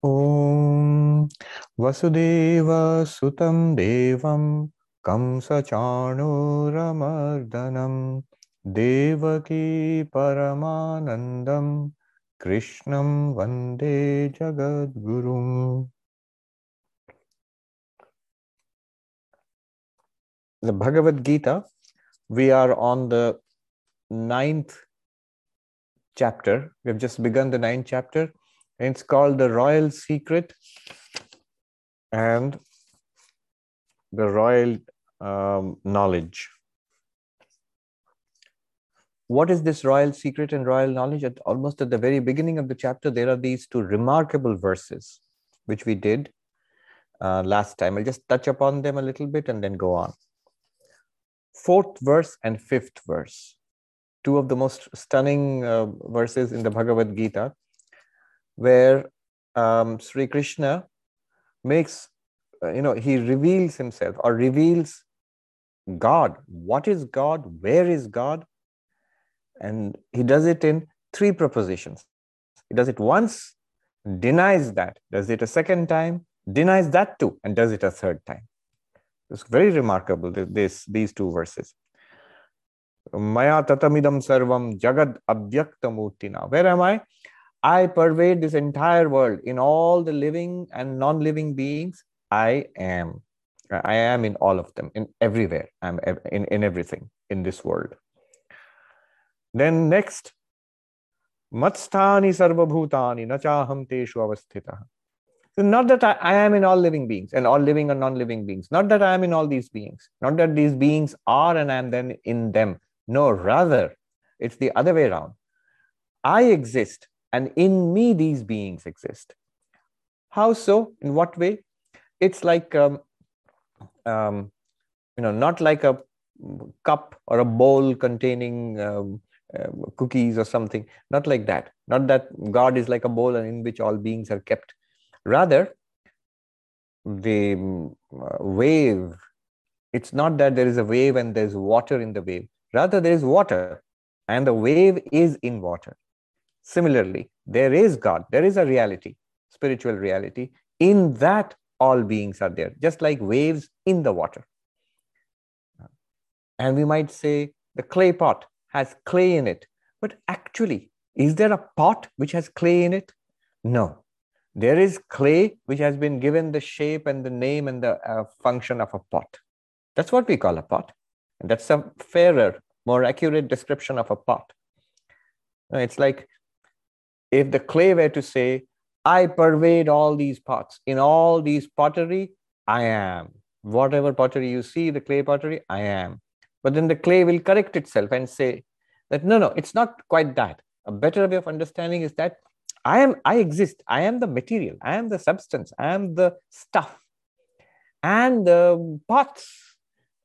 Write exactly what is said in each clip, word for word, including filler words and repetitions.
Om Vasudeva Sutam Devam, Kamsachanuramardanam, Devaki Paramanandam, Krishnam Vande Jagadgurum. The Bhagavad Gita, we are on the ninth chapter. We have just begun the ninth chapter. It's called The Royal Secret, and the Royal um, Knowledge. What is this Royal Secret and Royal Knowledge? At, almost at the very beginning of the chapter, there are these two remarkable verses, which we did uh, last time. I'll just touch upon them a little bit and then go on. Fourth verse and fifth verse, two of the most stunning uh, verses in the Bhagavad Gita, where um, Sri Krishna makes, uh, you know, he reveals himself or reveals God. What is God? Where is God? And he does it in three propositions. He does it once, denies that, does it a second time, denies that too, and does it a third time. It's very remarkable, this, these two verses. Maya tatamidam sarvam jagat abhyaktamurtina. Where am I? I pervade this entire world. In all the living and non-living beings, I am. I am in all of them, in everywhere. I am in, in everything in this world. Then next, matsthani sarvabhutani nachaham teshu avasthitaha. So not that I, I am in all living beings and all living and non-living beings. Not that I am in all these beings. Not that these beings are and I am then in them. No, rather, it's the other way around. I exist, and in me these beings exist. How so? In what way? It's like, um, um, you know, not like a cup or a bowl containing um, uh, cookies or something. Not like that. Not that God is like a bowl and in which all beings are kept. Rather, the uh, wave, it's not that there is a wave and there's water in the wave. Rather, there is water and the wave is in water. Similarly, there is God, there is a reality, spiritual reality. In that, all beings are there, just like waves in the water. And we might say the clay pot has clay in it. But actually, is there a pot which has clay in it? No. There is clay which has been given the shape and the name and the uh, function of a pot. That's what we call a pot. And that's a fairer, more accurate description of a pot. It's like, if the clay were to say, I pervade all these pots, in all these pottery, I am. Whatever pottery you see, the clay pottery, I am. But then the clay will correct itself and say that, no, no, it's not quite that. A better way of understanding is that I am, I exist. I am the material. I am the substance. I am the stuff. And the pots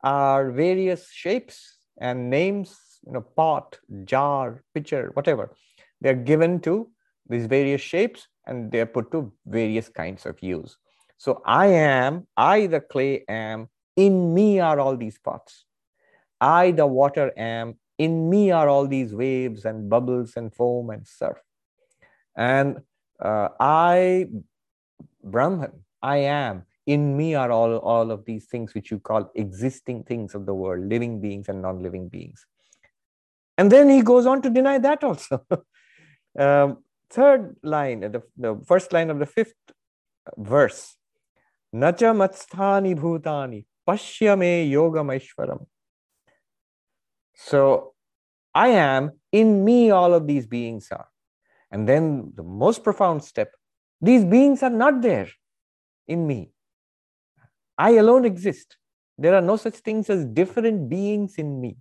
are various shapes and names, you know, pot, jar, pitcher, whatever. They're given to these various shapes and they're put to various kinds of use. So I am, I the clay am, in me are all these pots. I the water am, in me are all these waves and bubbles and foam and surf. And uh, I, Brahman, I am, in me are all, all of these things which you call existing things of the world, living beings and non-living beings. And then he goes on to deny that also. Um, third line, the, the first line of the fifth verse. Nacha matsthani bhutani pashyame yogam aishwaram. So, I am, in me all of these beings are. And then the most profound step, these beings are not there in me. I alone exist. There are no such things as different beings in me.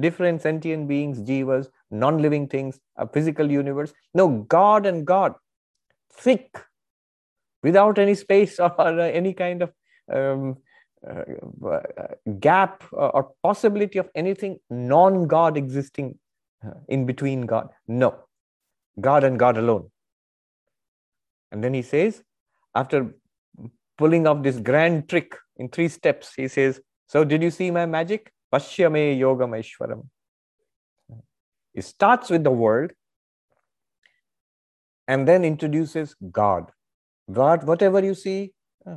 Different sentient beings, jivas, non-living things, a physical universe. No, God and God, thick, without any space or, or any kind of um, uh, gap or, or possibility of anything non-God existing in between God. No, God and God alone. And then he says, after pulling off this grand trick in three steps, he says, so did you see my magic? Pashyame Yogam Aishwaram. It starts with the world and then introduces God. What, whatever you see, uh,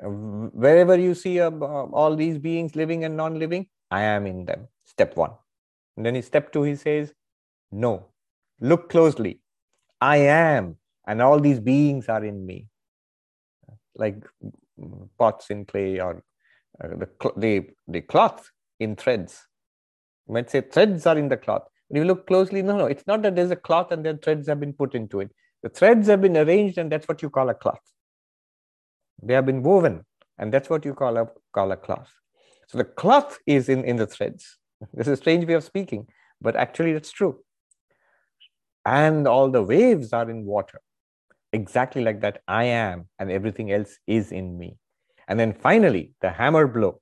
wherever you see uh, all these beings, living and non-living, I am in them. Step one. And then in step two, he says, no, look closely. I am, and all these beings are in me. Like pots in clay, or uh, the, the, the cloth in threads. You might say threads are in the cloth. When you look closely, no, no, it's not that there's a cloth and then threads have been put into it. The threads have been arranged, and that's what you call a cloth. They have been woven, and that's what you call a, call a cloth. So the cloth is in, in the threads. This is a strange way of speaking, but actually that's true. And all the waves are in water. Exactly like that, I am, and everything else is in me. And then finally, the hammer blow.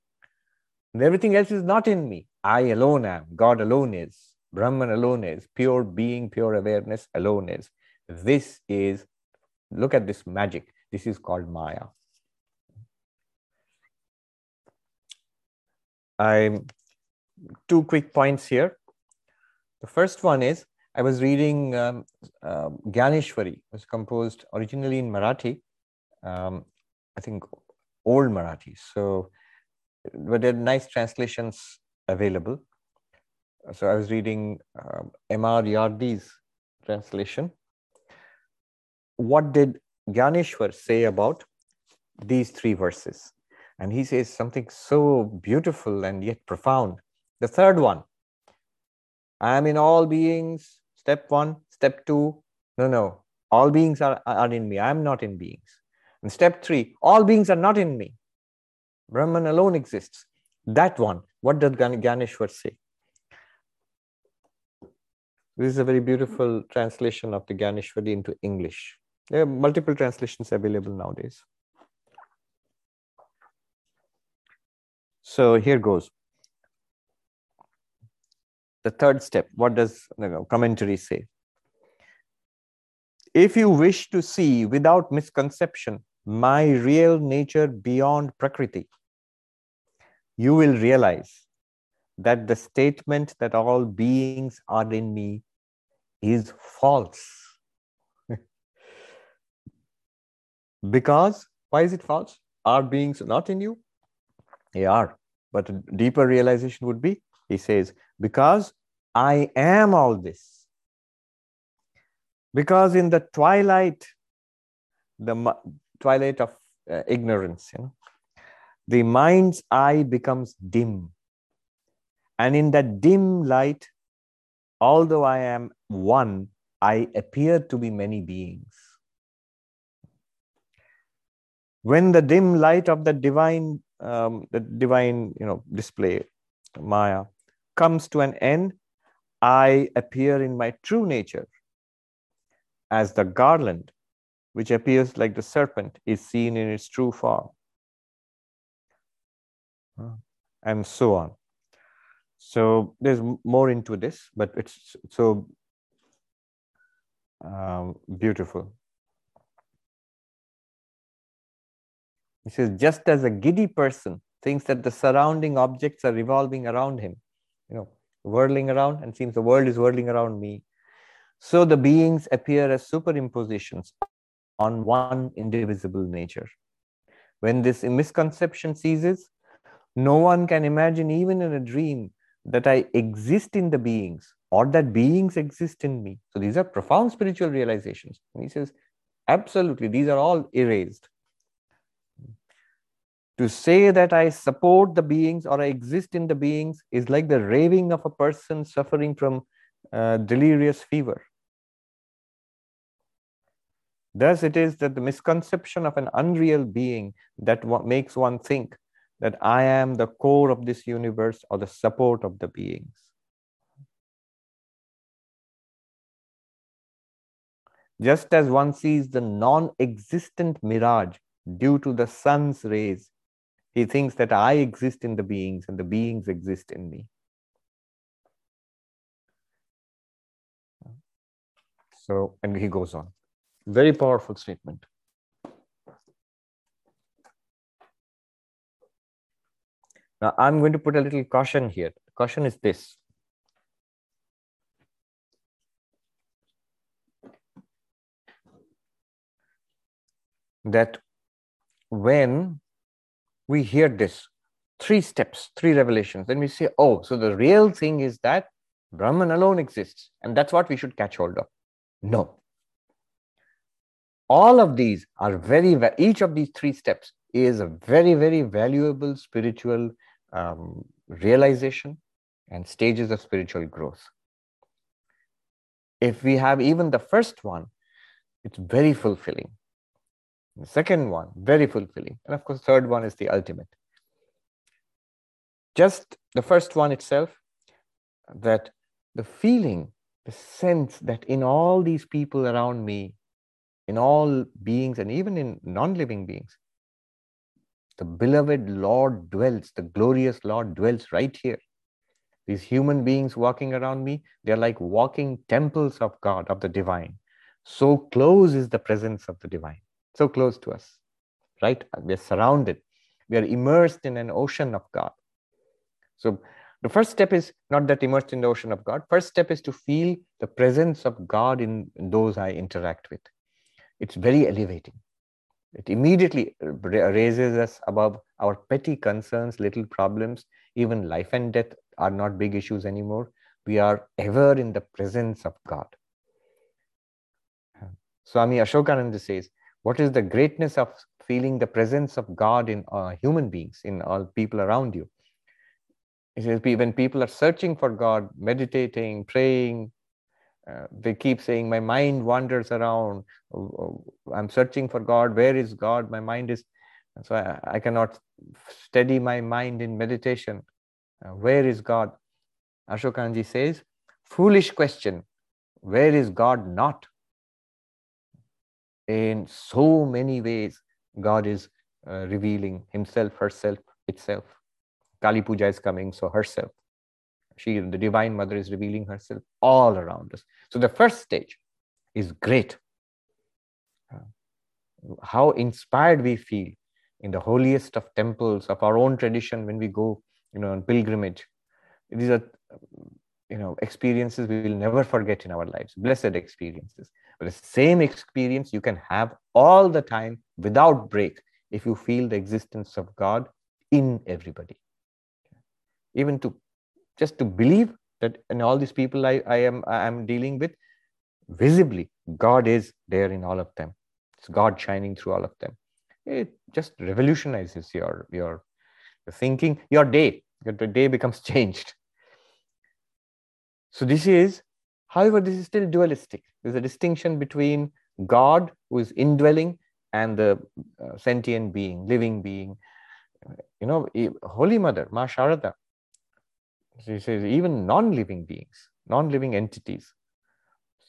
And everything else is not in me. I alone am. God alone is. Brahman alone is. Pure being, pure awareness alone is. This is, look at this magic. This is called Maya. I'm, two quick points here. The first one is, I was reading um, uh, Jnaneshwari, was composed originally in Marathi, um, I think old Marathi. So, but there are nice translations available. So I was reading um, M R Yardi's translation. What did Jnaneshwar say about these three verses? And he says something so beautiful and yet profound. The third one, I am in all beings. Step one, step two, no, no, all beings are, are in me. I am not in beings. And step three, all beings are not in me. Brahman alone exists. That one, what does Jnaneshwar say? This is a very beautiful translation of the Jnaneshwari into English. There are multiple translations available nowadays. So here goes. The third step, what does the commentary say? If you wish to see without misconception my real nature beyond Prakriti, you will realize that the statement that all beings are in me is false. Because, why is it false? Are beings not in you? They are. But a deeper realization would be, he says, because I am all this. Because in the twilight, the twilight of uh, ignorance, you know, the mind's eye becomes dim. And in that dim light, although I am one, I appear to be many beings. When the dim light of the divine, um, the divine, you know, display, Maya, comes to an end, I appear in my true nature as the garland, which appears like the serpent, is seen in its true form, and so on. So there's more into this, but it's so um, beautiful. He says, just as a giddy person thinks that the surrounding objects are revolving around him, you know, whirling around, and seems the world is whirling around me. So the beings appear as superimpositions on one indivisible nature. When this misconception ceases, no one can imagine even in a dream that I exist in the beings or that beings exist in me. So these are profound spiritual realizations. And he says, absolutely, these are all erased. To say that I support the beings or I exist in the beings is like the raving of a person suffering from uh, delirious fever. Thus it is that the misconception of an unreal being that makes one think that I am the core of this universe or the support of the beings. Just as one sees the non-existent mirage due to the sun's rays, he thinks that I exist in the beings and the beings exist in me. So, and he goes on. Very powerful statement. Now, I'm going to put a little caution here. The caution is this. that when we hear this, three steps, three revelations, then we say, oh, so the real thing is that Brahman alone exists, and that's what we should catch hold of. No. All of these are very, each of these three steps is a very, very valuable spiritual um, realization and stages of spiritual growth. If we have even the first one, it's very fulfilling. The second one, very fulfilling. And of course, third one is the ultimate. Just the first one itself, that the feeling, the sense that in all these people around me, in all beings and even in non-living beings, the beloved Lord dwells, the glorious Lord dwells right here. These human beings walking around me, they are like walking temples of God, of the divine. So close is the presence of the divine, so close to us, right? We are surrounded, we are immersed in an ocean of God. So the first step is not that immersed in the ocean of God. First step is to feel the presence of God in those I interact with. It's very elevating. It immediately raises us above our petty concerns, little problems. Even life and death are not big issues anymore. We are ever in the presence of God. Swami Ashokananda says, what is the greatness of feeling the presence of God in uh, human beings, in all people around you? He says, when people are searching for God, meditating, praying, Uh, they keep saying, my mind wanders around, I'm searching for God, where is God, my mind is, and so I, I cannot steady my mind in meditation, uh, where is God? Ashokanji says, foolish question, where is God not? In so many ways, God is uh, revealing himself, herself, itself. Kali Puja is coming, so herself. She, the Divine Mother, is revealing herself all around us. So the first stage is great. How inspired we feel in the holiest of temples of our own tradition when we go, you know, on pilgrimage. These are, you know, experiences we will never forget in our lives, blessed experiences. But the same experience you can have all the time without break if you feel the existence of God in everybody. Even to Just to believe that in all these people I, I am I am dealing with, visibly, God is there in all of them. It's God shining through all of them. It just revolutionizes your, your thinking, your day. Your day becomes changed. So this is, however, this is still dualistic. There's a distinction between God, who is indwelling, and the uh, sentient being, living being. You know, Holy Mother, Ma Sharada, she says, even non-living beings, non-living entities.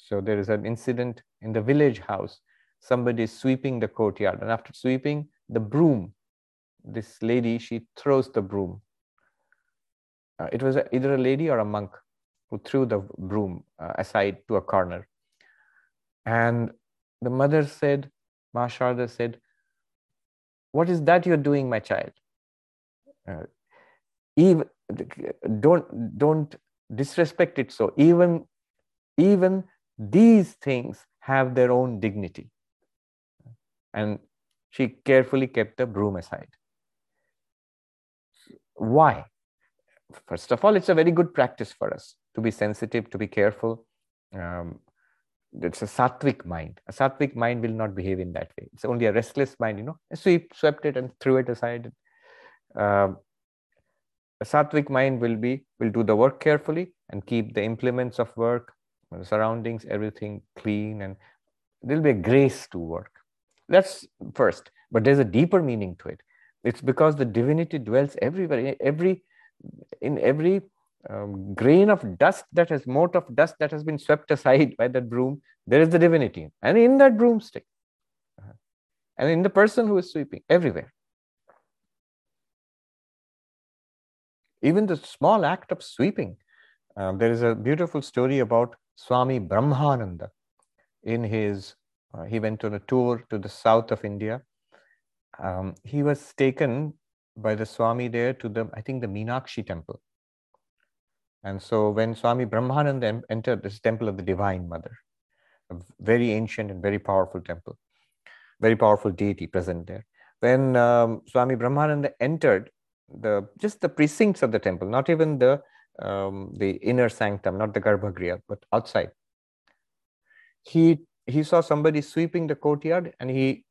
So there is an incident in the village house. Somebody is sweeping the courtyard, and after sweeping, the broom, this lady, she throws the broom. Uh, it was a, either a lady or a monk who threw the broom uh, aside to a corner. And the mother said, Ma Sharada said, what is that you're doing, my child? Uh, even, Don't don't disrespect it. So even even these things have their own dignity. And she carefully kept the broom aside. Why? First of all, it's a very good practice for us to be sensitive, to be careful. Um, it's a sattvic mind. A sattvic mind will not behave in that way. It's only a restless mind, you know. So he swept it and threw it aside. Um, The sattvic mind will be, will do the work carefully and keep the implements of work, the surroundings, everything clean, and there'll be a grace to work. That's first, but there's a deeper meaning to it. It's because the divinity dwells everywhere, every, in every um, grain of dust that has, mote of dust that has been swept aside by that broom, there is the divinity, and in that broomstick, and in the person who is sweeping, everywhere. Even the small act of sweeping. Uh, there is a beautiful story about Swami Brahmananda. In his, uh, he went on a tour to the south of India. Um, he was taken by the Swami there to the, I think, the Meenakshi temple. And so when Swami Brahmananda entered this temple of the Divine Mother, a very ancient and very powerful temple, very powerful deity present there. When um, Swami Brahmananda entered the just the precincts of the temple, not even the um, the inner sanctum, not the Garbhagriha, but outside, he he saw somebody sweeping the courtyard, and he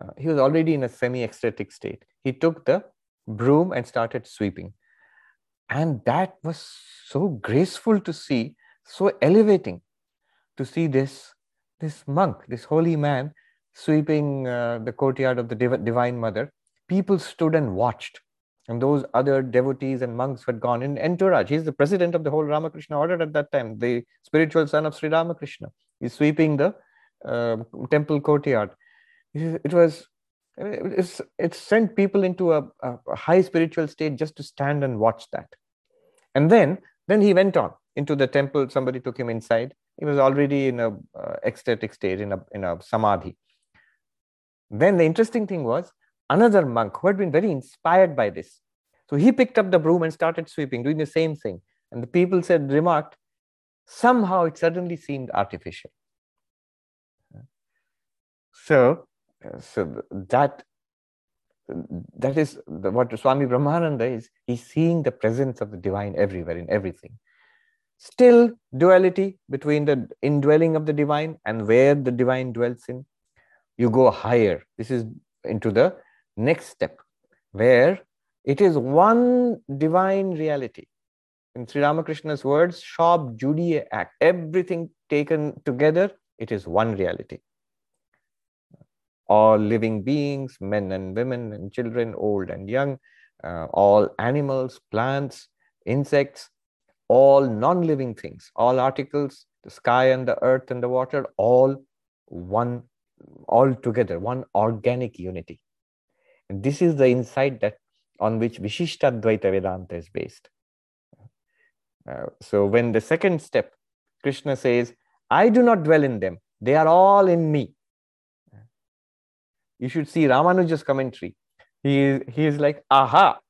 uh, he was already in a semi-ecstatic state. He took the broom and started sweeping, and that was so graceful to see, so elevating to see this this monk, this holy man, sweeping uh, the courtyard of the div Divine Mother. People stood and watched. And those other devotees and monks who had gone in entourage. He's the president of the whole Ramakrishna order at that time, the spiritual son of Sri Ramakrishna. He's sweeping the uh, temple courtyard. It was, it's, it sent people into a, a high spiritual state just to stand and watch that. And then, then he went on into the temple. Somebody took him inside. He was already in a uh, ecstatic state, in a, in a samadhi. Then the interesting thing was, another monk who had been very inspired by this. So he picked up the broom and started sweeping, doing the same thing. And the people said, remarked, somehow it suddenly seemed artificial. So, so that, that is what Swami Brahmananda is. He's seeing the presence of the divine everywhere, in everything. Still duality between the indwelling of the divine and where the divine dwells in. You go higher. This is into the next step, where it is one divine reality. In Sri Ramakrishna's words, Shab Judiya Act, everything taken together, it is one reality. All living beings, men and women and children, old and young, uh, all animals, plants, insects, all non-living things, all articles, the sky and the earth and the water, all one, all together, one organic unity. And this is the insight that on which Vishishtadvaita Vedanta is based. Uh, so when the second step, Krishna says, I do not dwell in them. They are all in me. You should see Ramanuja's commentary. He is, he is like, aha,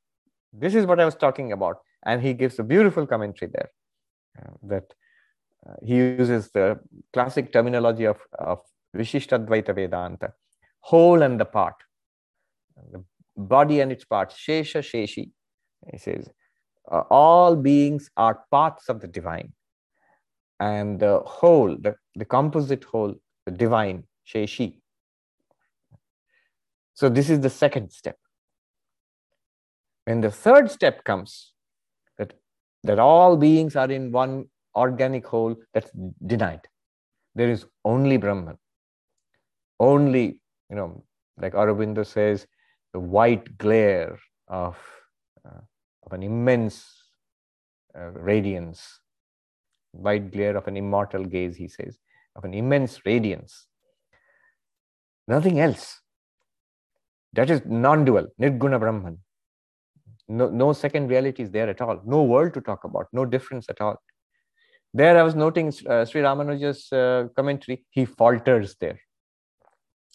this is what I was talking about. And he gives a beautiful commentary there. Uh, that uh, he uses the classic terminology of, of Vishishtadvaita Vedanta, whole and the part, the body and its parts, Shesha Sheshi. He says, uh, all beings are parts of the divine, and the whole, the, the composite whole, the divine, Sheshi. So this is the second step. When the third step comes, that, that all beings are in one organic whole, that's denied. There is only Brahman. Only, you know, like Aurobindo says, the white glare of, uh, of an immense uh, radiance, white glare of an immortal gaze, he says, of an immense radiance. Nothing else. That is non-dual, Nirguna Brahman. No, no second reality is there at all. No world to talk about, no difference at all. There I was noting uh, Sri Ramanuja's uh, commentary, he falters there.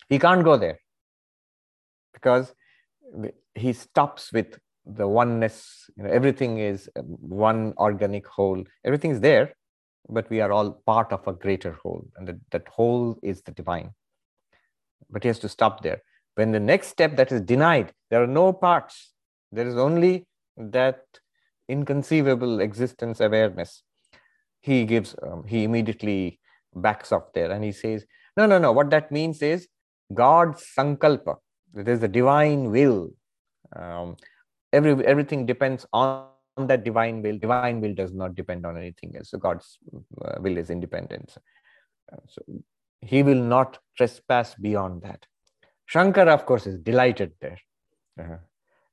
He can't go there because he stops with the oneness. You know, everything is one organic whole. Everything is there, but we are all part of a greater whole. And that, that whole is the divine. But he has to stop there. When the next step that is denied, there are no parts. There is only that inconceivable existence awareness. He gives, um, he immediately backs off there and he says, no, no, no. What that means is, God's sankalpa, it is the divine will. Um, every, everything depends on that divine will. Divine will does not depend on anything else. So God's uh, will is independent. Uh, so he will not trespass beyond that. Shankara, of course, is delighted there. Uh-huh.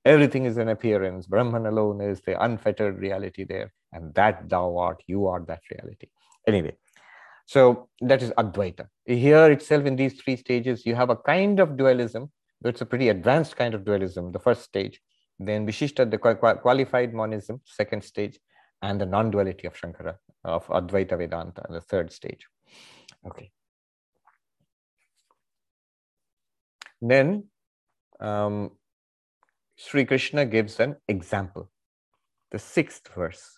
Everything is an appearance. Brahman alone is the unfettered reality there. And that thou art, you are that reality. Anyway. So that is Advaita. Here itself in these three stages, you have a kind of dualism, but it's a pretty advanced kind of dualism, the first stage, then Vishishta, the qualified monism, second stage, and the non-duality of Shankara, of Advaita Vedanta, the third stage. Okay. Then um, Sri Krishna gives an example, the sixth verse.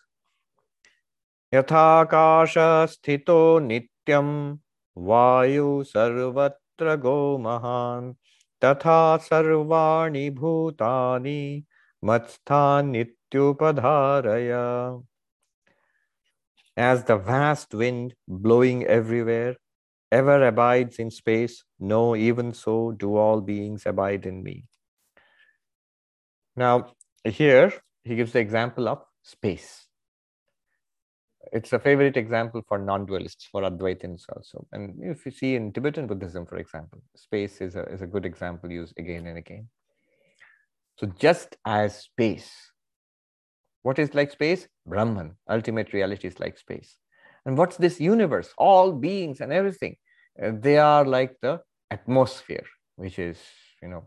Yathakasha sthito nityam vayu sarvat Go Mahan Tatha Sarvani Bhutani Matsthan Nityupadharaya. As the vast wind blowing everywhere ever abides in space, no, even so do all beings abide in me. Now, here he gives the example of space. It's a favorite example for non-dualists, for Advaitins also. And if you see in Tibetan Buddhism, for example, space is a, is a good example used again and again. So just as space, what is like space? Brahman, ultimate reality is like space. And what's this universe? All beings and everything, they are like the atmosphere, which is, you know,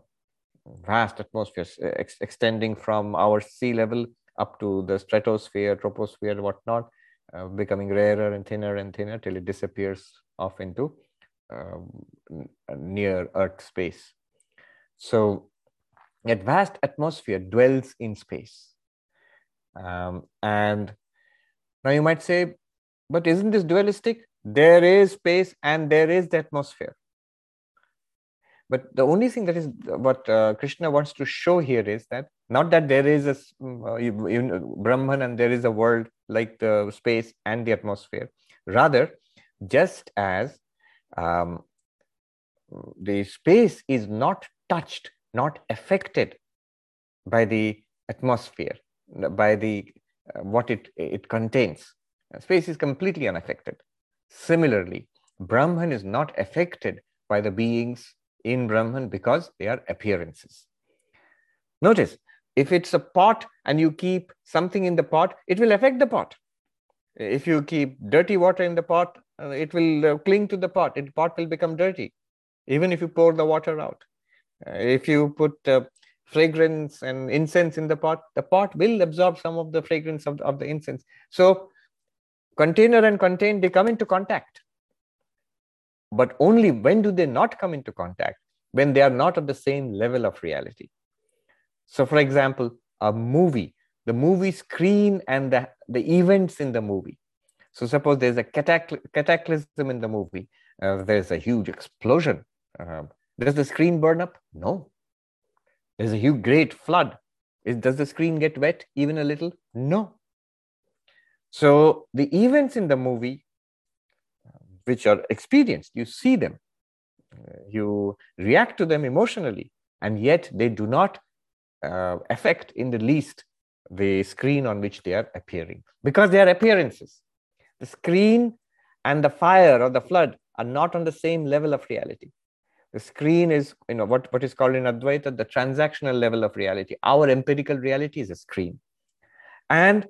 vast atmosphere ex extending from our sea level up to the stratosphere, troposphere, whatnot. Uh, becoming rarer and thinner and thinner till it disappears off into uh, near Earth space. So that vast atmosphere dwells in space. Um, and now you might say, but isn't this dualistic? There is space and there is the atmosphere. But the only thing that is what uh, Krishna wants to show here is that not that there is a uh, you know, Brahman and there is a world like the space and the atmosphere. Rather, just as um, the space is not touched, not affected by the atmosphere, by the uh, what it, it contains. Space is completely unaffected. Similarly, Brahman is not affected by the beings in Brahman because they are appearances. Notice, if it's a pot and you keep something in the pot, it will affect the pot. If you keep dirty water in the pot, it will cling to the pot. The pot will become dirty, even if you pour the water out. If you put uh, fragrance and incense in the pot, the pot will absorb some of the fragrance of, of the incense. So, container and contained, they come into contact. But only when do they not come into contact? When they are not at the same level of reality. So, for example, a movie, the movie screen and the, the events in the movie. So, suppose there's a catacly cataclysm in the movie. Uh, there's a huge explosion. Uh, does the screen burn up? No. There's a huge great flood. Is, does the screen get wet even a little? No. So, the events in the movie, which are experienced, you see them, you react to them emotionally, and yet they do not Uh, affect in the least the screen on which they are appearing, because they are appearances. The screen and the fire or the flood are not on the same level of reality. The screen is, you know, what, what is called in Advaita the transactional level of reality. Our empirical reality is a screen. And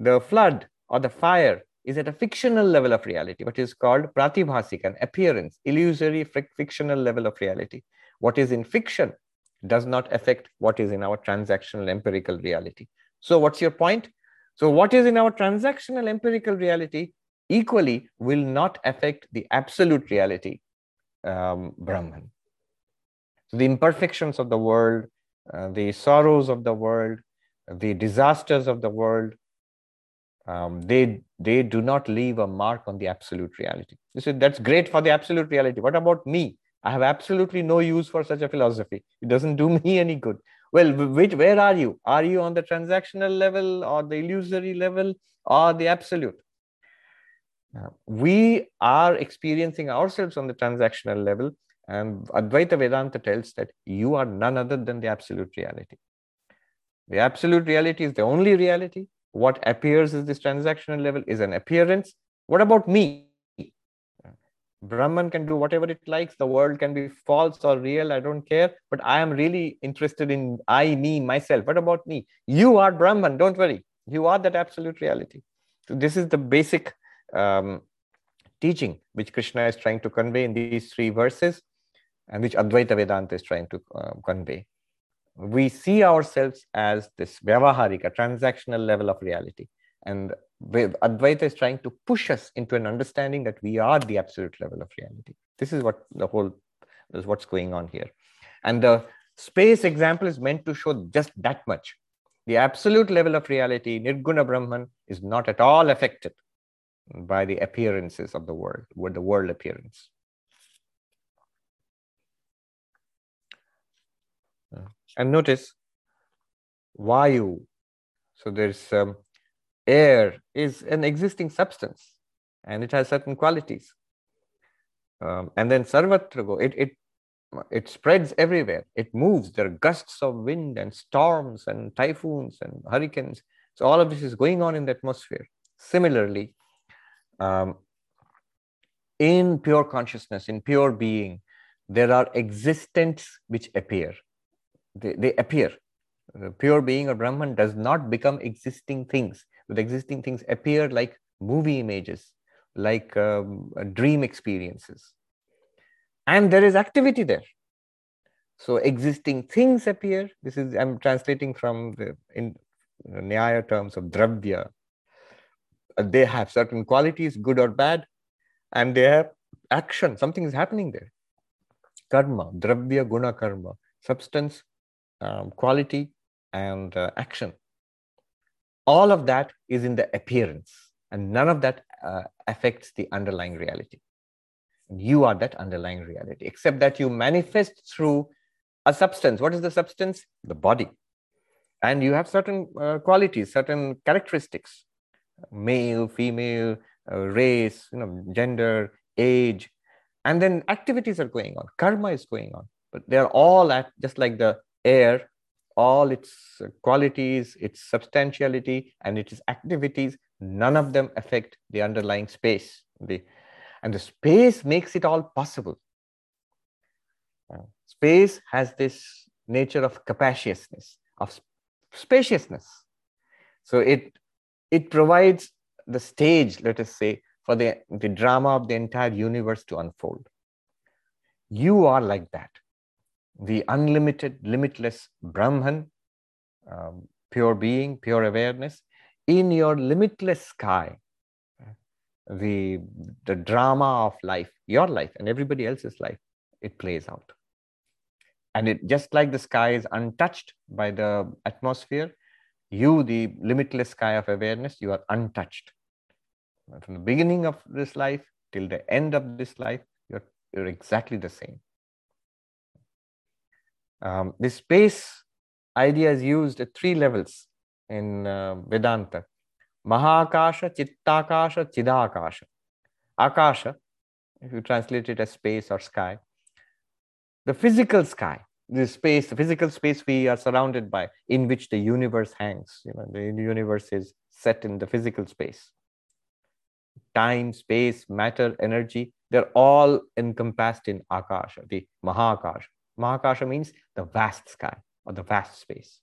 the flood or the fire is at a fictional level of reality, what is called pratibhasika, an appearance, illusory fictional level of reality. What is in fiction does not affect what is in our transactional empirical reality. So what's your point? So what is in our transactional empirical reality equally will not affect the absolute reality, um, Brahman. So the imperfections of the world, uh, the sorrows of the world, the disasters of the world, um, they, they do not leave a mark on the absolute reality. You say, that's great for the absolute reality. What about me? I have absolutely no use for such a philosophy. It doesn't do me any good. Well, which, where are you? Are you on the transactional level or the illusory level or the absolute? Now, we are experiencing ourselves on the transactional level, and Advaita Vedanta tells that you are none other than the absolute reality. The absolute reality is the only reality. What appears as this transactional level is an appearance. What about me? Brahman can do whatever it likes. The world can be false or real. I don't care. But I am really interested in I, me, myself. What about me? You are Brahman. Don't worry. You are that absolute reality. So this is the basic um, teaching which Krishna is trying to convey in these three verses, and which Advaita Vedanta is trying to uh, convey. We see ourselves as this Vyavaharika, transactional level of reality. And Advaita is trying to push us into an understanding that we are the absolute level of reality. This is what the whole is what's going on here. And the space example is meant to show just that much. The absolute level of reality, Nirguna Brahman, is not at all affected by the appearances of the world, with the world appearance. And notice Vayu. So there's um, air is an existing substance and it has certain qualities. Um, and then Sarvatrago, it, it, it spreads everywhere. It moves. There are gusts of wind and storms and typhoons and hurricanes. So all of this is going on in the atmosphere. Similarly, um, in pure consciousness, in pure being, there are existents which appear. They, they appear. The pure being or Brahman does not become existing things. But existing things appear like movie images, like um, dream experiences. And there is activity there. So existing things appear. This is, I'm translating from the in Nyaya terms of Dravya. They have certain qualities, good or bad, and they have action. Something is happening there. Karma, Dravya, Guna, Karma. Substance, um, quality, and uh, action. All of that is in the appearance, and none of that uh, affects the underlying reality. You are that underlying reality, except that you manifest through a substance. What is the substance? The body. And you have certain uh, qualities, certain characteristics, male, female, uh, race, you know, gender, age, and then activities are going on, karma is going on. But they are all at, just like the air, all its qualities, its substantiality, and its activities, none of them affect the underlying space. The, and the space makes it all possible. Space has this nature of capaciousness, of spaciousness. So it, it provides the stage, let us say, for the, the drama of the entire universe to unfold. You are like that. The unlimited, limitless Brahman, um, pure being, pure awareness, in your limitless sky, the, the drama of life, your life and everybody else's life, it plays out. And it just like the sky is untouched by the atmosphere, you, the limitless sky of awareness, you are untouched. From the beginning of this life till the end of this life, you're, you're exactly the same. Um, this space idea is used at three levels in uh, Vedanta. Mahakasha, Chittakasha, Chidakasha. Akasha, if you translate it as space or sky, the physical sky, the space, the physical space we are surrounded by, in which the universe hangs. You know, the universe is set in the physical space. Time, space, matter, energy, they're all encompassed in Akasha, the Mahakasha. Mahakasha means the vast sky or the vast space.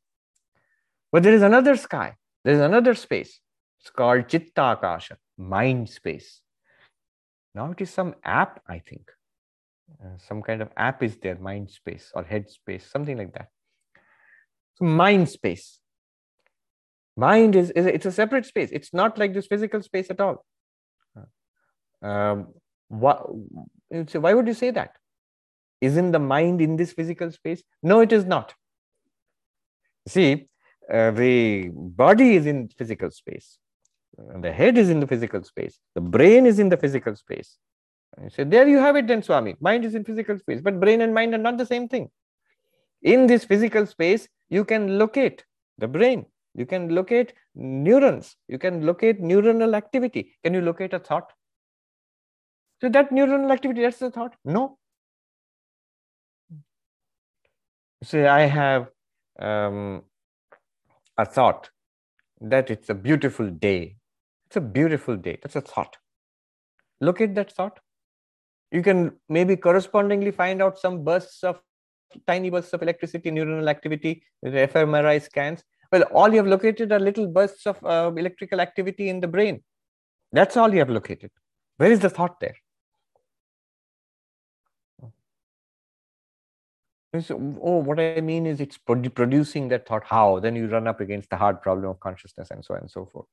But there is another sky. There is another space. It's called Chittakasha, mind space. Now it is some app, I think. Uh, some kind of app is there, mind space or head space, something like that. So mind space. Mind is, is it's a separate space. It's not like this physical space at all. Um, why, so why would you say that? Isn't the mind in this physical space? No, it is not. See, uh, the body is in physical space. The head is in the physical space. The brain is in the physical space. And you say, there you have it then, Swami. Mind is in physical space. But brain and mind are not the same thing. In this physical space, you can locate the brain. You can locate neurons. You can locate neuronal activity. Can you locate a thought? So that neuronal activity, that's the thought? No. Say, I have um, a thought that it's a beautiful day. It's a beautiful day. That's a thought. Look at that thought. You can maybe correspondingly find out some bursts of, tiny bursts of electricity, neuronal activity, the fMRI scans. Well, all you have located are little bursts of uh, electrical activity in the brain. That's all you have located. Where is the thought there? So, oh, what I mean is it's producing that thought. How? Then you run up against the hard problem of consciousness and so on and so forth.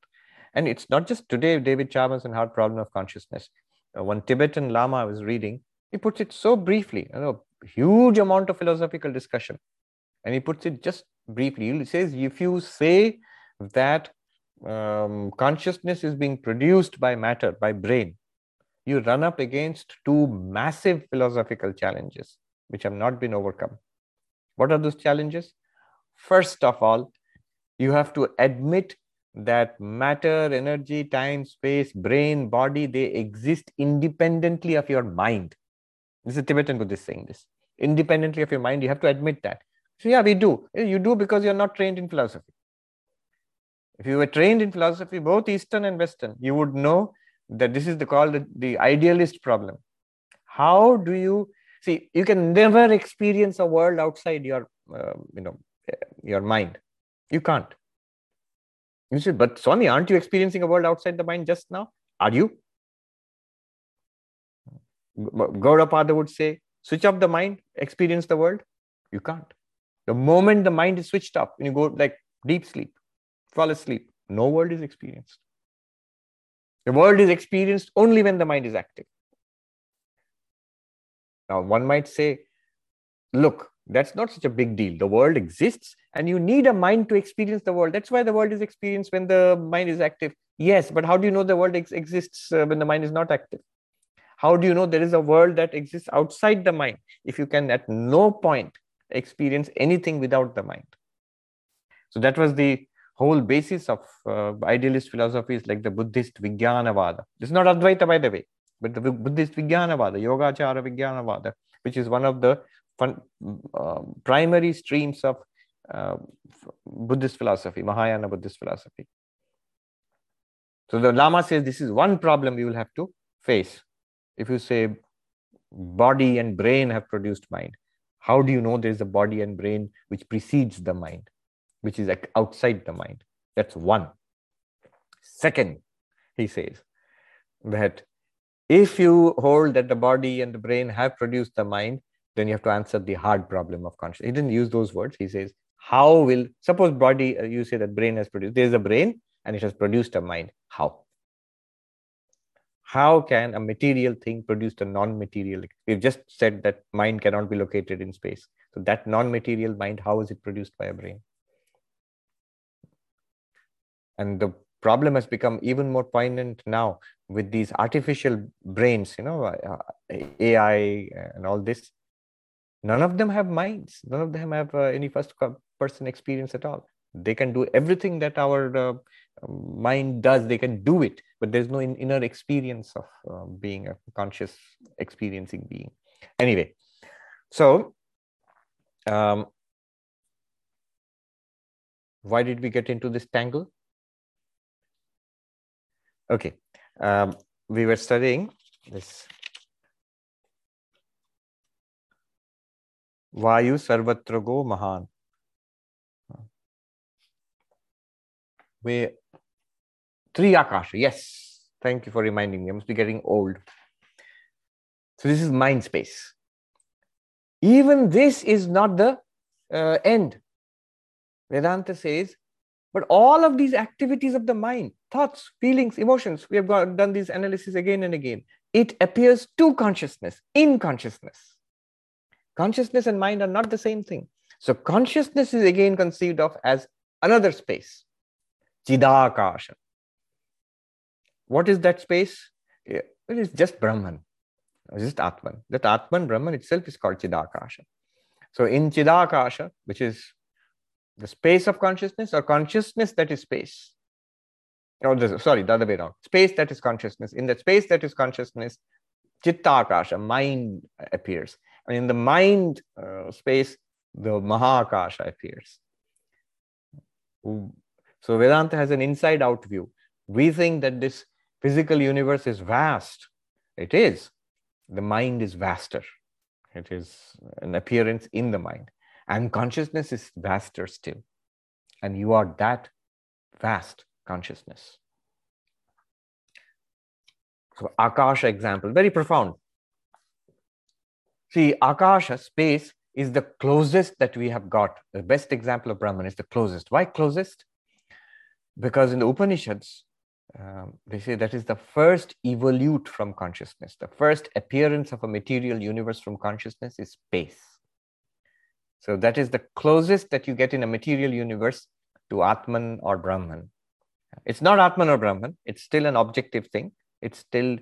And it's not just today, David Chalmers and hard problem of consciousness. Uh, one Tibetan Lama I was reading, he puts it so briefly, you know, huge amount of philosophical discussion. And he puts it just briefly. He says, if you say that um, consciousness is being produced by matter, by brain, you run up against two massive philosophical challenges, which have not been overcome. What are those challenges? First of all, you have to admit that matter, energy, time, space, brain, body, they exist independently of your mind. This is a Tibetan Buddhist saying this. Independently of your mind, you have to admit that. So yeah, we do. You do because you're not trained in philosophy. If you were trained in philosophy, both Eastern and Western, you would know that this is the, called the, the idealist problem. How do you, see, you can never experience a world outside your, uh, you know, your mind. You can't. You say, but Swami, aren't you experiencing a world outside the mind just now? Are you? Gaudapada would say, switch off the mind, experience the world. You can't. The moment the mind is switched off, you go like deep sleep, fall asleep, no world is experienced. The world is experienced only when the mind is active. Now, one might say, look, that's not such a big deal. The world exists and you need a mind to experience the world. That's why the world is experienced when the mind is active. Yes, but how do you know the world ex exists uh, when the mind is not active? How do you know there is a world that exists outside the mind if you can at no point experience anything without the mind? So that was the whole basis of uh, idealist philosophies like the Buddhist Vijnanavada. This is not Advaita, by the way, but the Buddhist Vijnanavada, Yogachara Vijnanavada, which is one of the fun, uh, primary streams of uh, Buddhist philosophy, Mahayana Buddhist philosophy. So the Lama says this is one problem you will have to face. If you say body and brain have produced mind, how do you know there is a body and brain which precedes the mind, which is outside the mind? That's one. Second, he says that if you hold that the body and the brain have produced the mind, then you have to answer the hard problem of consciousness. He didn't use those words. He says, how will, suppose body, you say that brain has produced, there is a brain and it has produced a mind. How? How can a material thing produce a non-material? We've just said that mind cannot be located in space. So that non-material mind, how is it produced by a brain? And the problem has become even more poignant now with these artificial brains, you know, uh, A I and all this. None of them have minds. None of them have uh, any first-person experience at all. They can do everything that our uh, mind does. They can do it, but there's no in inner experience of uh, being a conscious experiencing being. Anyway, so um, why did we get into this tangle? Okay, um, we were studying this Vayu Sarvatrago Mahan. We, three Akasha, yes, thank you for reminding me, I must be getting old. So this is mind space. Even this is not the uh, end. Vedanta says, but all of these activities of the mind, thoughts, feelings, emotions, we have got, done these analyses again and again. It appears to consciousness, in consciousness. Consciousness and mind are not the same thing. So consciousness is again conceived of as another space, Chidakasha. What is that space? It is just Brahman, just Atman. That Atman, Brahman itself is called Chidakasha. So in Chidakasha, which is the space of consciousness or consciousness that is space. Oh, this, sorry, the other way around. Space that is consciousness. In that space that is consciousness, Chittakasha, mind appears. And in the mind uh, space, the Mahakasha appears. So Vedanta has an inside-out view. We think that this physical universe is vast. It is. The mind is vaster. It is an appearance in the mind. And consciousness is vaster still. And you are that vast consciousness. So Akasha example, very profound. See, Akasha, space, is the closest that we have got. The best example of Brahman is the closest. Why closest? Because in the Upanishads, um, they say that is the first evolute from consciousness. The first appearance of a material universe from consciousness is space. So that is the closest that you get in a material universe to Atman or Brahman. It's not Atman or Brahman. It's still an objective thing. It's still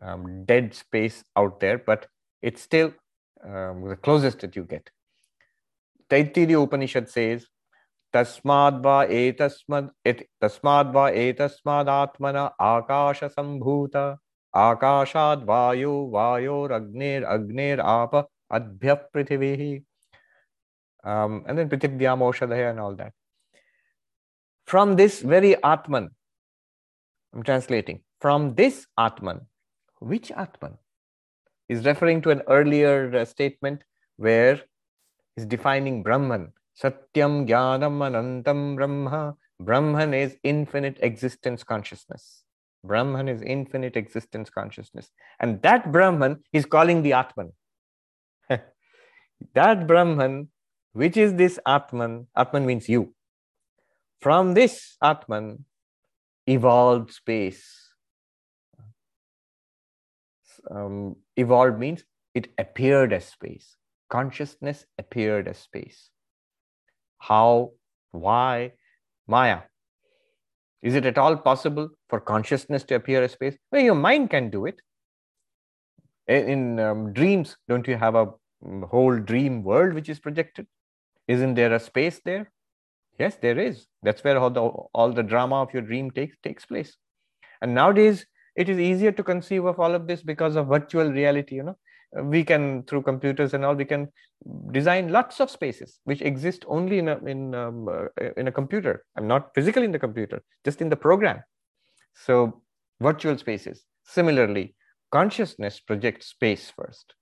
um, dead space out there, but it's still um, the closest that you get. Taittiriya Upanishad says, Tasmadva etasmad et, Tasmadva etasmad atmana akasha sambhuta akashad vayo vayor agnir agnir apa adbhya prithivihi. Um, and then Prithivyam Oshadhaya and all that. From this very Atman, I'm translating, from this Atman, which Atman? He's referring to an earlier uh, statement where he's defining Brahman. Satyam Jnanam Anantam Brahma. Brahman is infinite existence consciousness. Brahman is infinite existence consciousness. And that Brahman is calling the Atman. That Brahman, which is this Atman, Atman means you. From this Atman evolved space. Um, evolved means it appeared as space. Consciousness appeared as space. How? Why? Maya. Is it at all possible for consciousness to appear as space? Well, your mind can do it. In um, dreams, don't you have a whole dream world which is projected? Isn't there a space there? Yes, there is. That's where all the, all the drama of your dream takes takes place. And nowadays, it is easier to conceive of all of this because of virtual reality, you know. We can, through computers and all, we can design lots of spaces which exist only in a, in, um, in a computer. I'm not physically in the computer, just in the program. So, virtual spaces. Similarly, consciousness projects space first.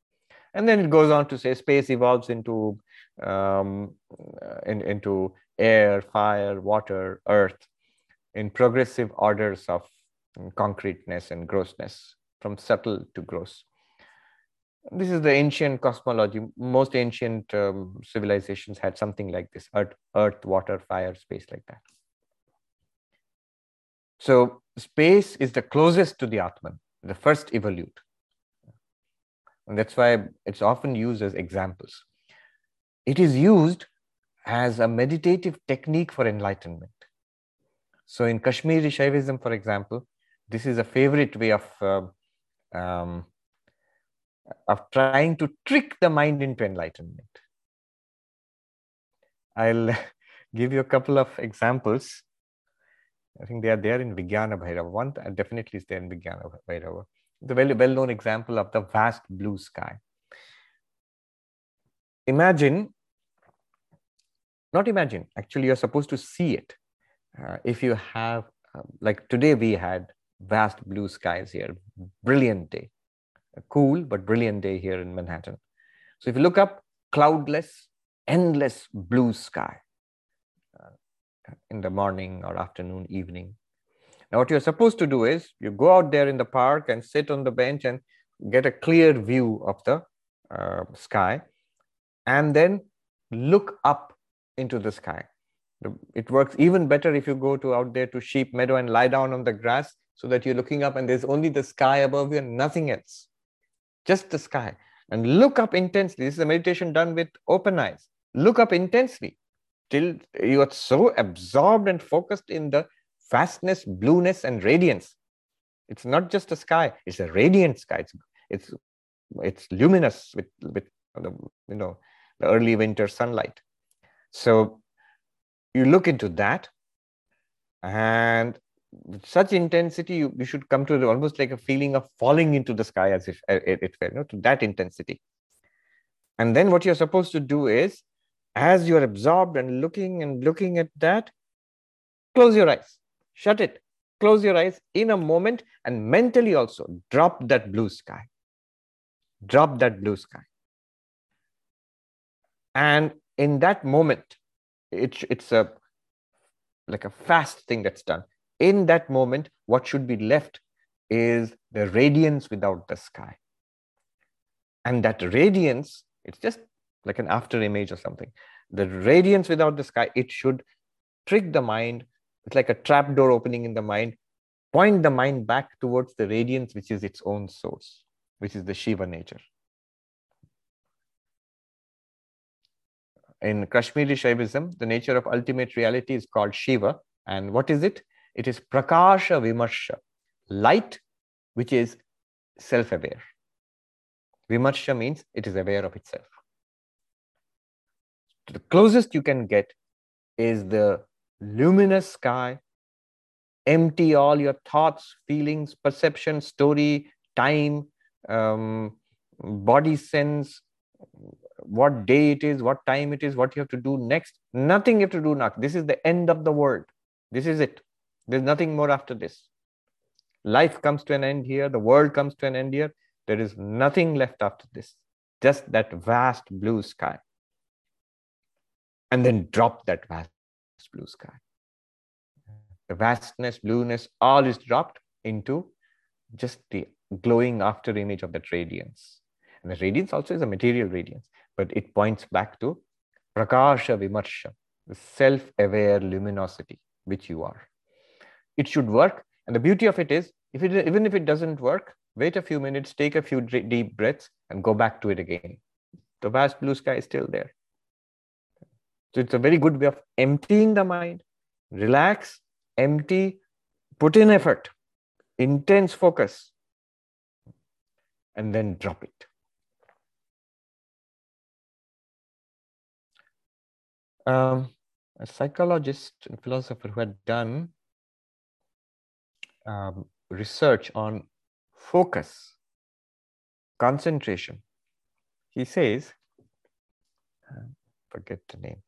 And then it goes on to say space evolves into um, in, into air, fire, water, earth, in progressive orders of concreteness and grossness, from subtle to gross. This is the ancient cosmology. Most ancient um, civilizations had something like this: earth, earth, water, fire, space, like that. So space is the closest to the Atman, the first evolute. And that's why it's often used as examples. It is used as a meditative technique for enlightenment. So in Kashmiri Shaivism, for example, this is a favorite way of, uh, um, of trying to trick the mind into enlightenment. I'll give you a couple of examples. I think they are there in Vijnana Bhairava. One definitely is there in Vijnana Bhairava. The very well-known example of the vast blue sky. Imagine, not imagine, actually you're supposed to see it. Uh, if you have, um, like today we had vast blue skies here, brilliant day. A cool but brilliant day here in Manhattan. So if you look up, cloudless, endless blue sky uh, in the morning or afternoon, evening. Now, what you're supposed to do is you go out there in the park and sit on the bench and get a clear view of the uh, sky and then look up into the sky. It works even better if you go to out there to Sheep Meadow and lie down on the grass so that you're looking up and there's only the sky above you and nothing else, just the sky. And look up intensely. This is a meditation done with open eyes. Look up intensely till you are so absorbed and focused in the vastness, blueness, and radiance. It's not just a sky, it's a radiant sky. It's it's, it's luminous with, with the, you know, the early winter sunlight. So you look into that, and with such intensity, you, you should come to the, almost like a feeling of falling into the sky as if it, it were, you know, to that intensity. And then what you're supposed to do is, as you're absorbed and looking and looking at that, close your eyes. Shut it, close your eyes in a moment and mentally also drop that blue sky. Drop that blue sky. And in that moment, it, it's a like a fast thing that's done. In that moment, what should be left is the radiance without the sky. And that radiance, it's just like an after image or something. The radiance without the sky, it should trick the mind. It's like a trap door opening in the mind. Point the mind back towards the radiance, which is its own source, which is the Shiva nature. In Kashmiri Shaivism, the nature of ultimate reality is called Shiva. And what is it? It is Prakasha Vimarsha, light which is self-aware. Vimarsha means it is aware of itself. The closest you can get is the luminous sky. Empty all your thoughts, feelings, perception, story, time, um, body sense, what day it is, what time it is, what you have to do next. Nothing you have to do now. This is the end of the world. This is it. There's nothing more after this. Life comes to an end here. The world comes to an end here. There is nothing left after this. Just that vast blue sky. And then drop that vast blue sky. The vastness, blueness, all is dropped into just the glowing after image of that radiance. And the radiance also is a material radiance, but it points back to Prakasha Vimarsha, the self-aware luminosity, which you are. It should work. And the beauty of it is, if it, even if it doesn't work, wait a few minutes, take a few deep breaths and go back to it again. The vast blue sky is still there. So it's a very good way of emptying the mind. Relax. Empty, put in effort, intense focus, and then drop it. Um, a psychologist and philosopher who had done um, research on focus, concentration, he says, forget the name,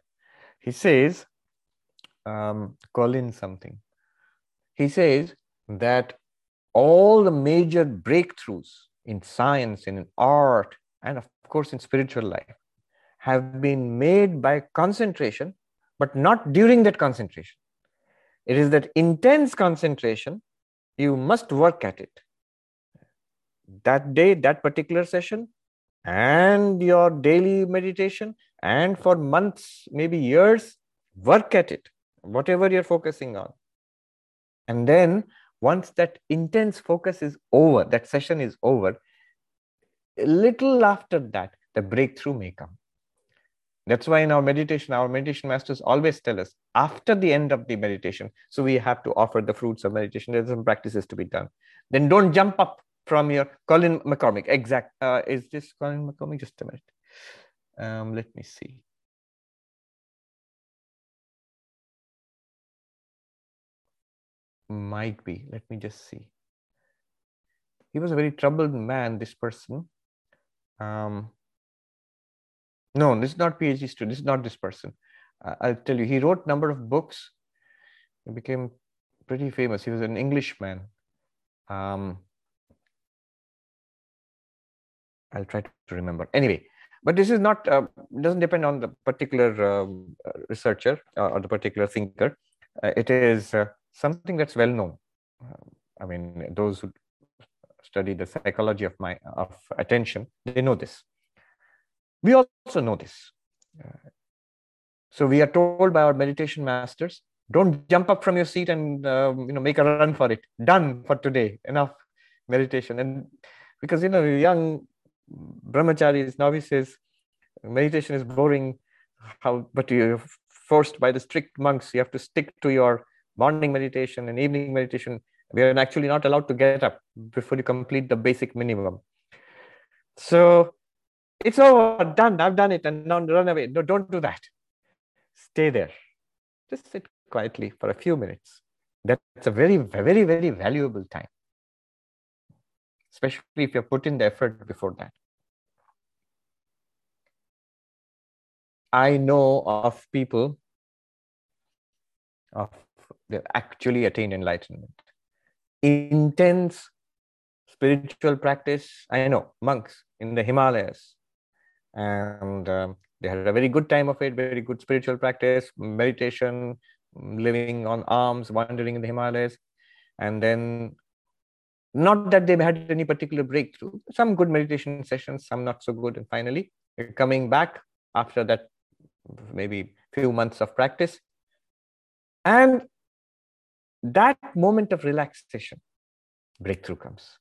he says, Um, Colin something. He says that all the major breakthroughs in science and in art and of course in spiritual life have been made by concentration, but not during that concentration. It is that intense concentration, you must work at it. That day, that particular session and your daily meditation and for months, maybe years, work at it. Whatever you're focusing on. And then once that intense focus is over, that session is over, a little after that, the breakthrough may come. That's why in our meditation, our meditation masters always tell us after the end of the meditation, so we have to offer the fruits of meditation. There's some practices to be done. Then don't jump up from your Colin McCormick. Exact. Uh, is this Colin McCormick? Just a minute. Um, let me see. Might be. Let me just see. He was a very troubled man, this person. Um, no, this is not PhD student. This is not this person. Uh, I'll tell you. He wrote a number of books. He became pretty famous. He was an Englishman. Um, I'll try to remember. Anyway, but this is not, uh, doesn't depend on the particular uh, researcher or the particular thinker. Uh, it is... Uh, something that's well known. I mean, those who study the psychology of my of attention, they know this. We also know this. So we are told by our meditation masters, don't jump up from your seat and uh, you know make a run for it. Done for today. Enough meditation. And because you know, young brahmacharis, novices, meditation is boring. How? But you're forced by the strict monks. You have to stick to your morning meditation and evening meditation. We are actually not allowed to get up before you complete the basic minimum. So it's over, done, I've done it, and now run away. No, don't do that. Stay there. Just sit quietly for a few minutes. That's a very, very, very valuable time. Especially if you put in the effort before that. I know of people of they've actually attained enlightenment. Intense spiritual practice. I know monks in the Himalayas, and um, they had a very good time of it, very good spiritual practice, meditation, living on alms, wandering in the Himalayas. And then, not that they had any particular breakthrough, some good meditation sessions, some not so good. And finally, coming back after that, maybe few months of practice. And that moment of relaxation, breakthrough comes.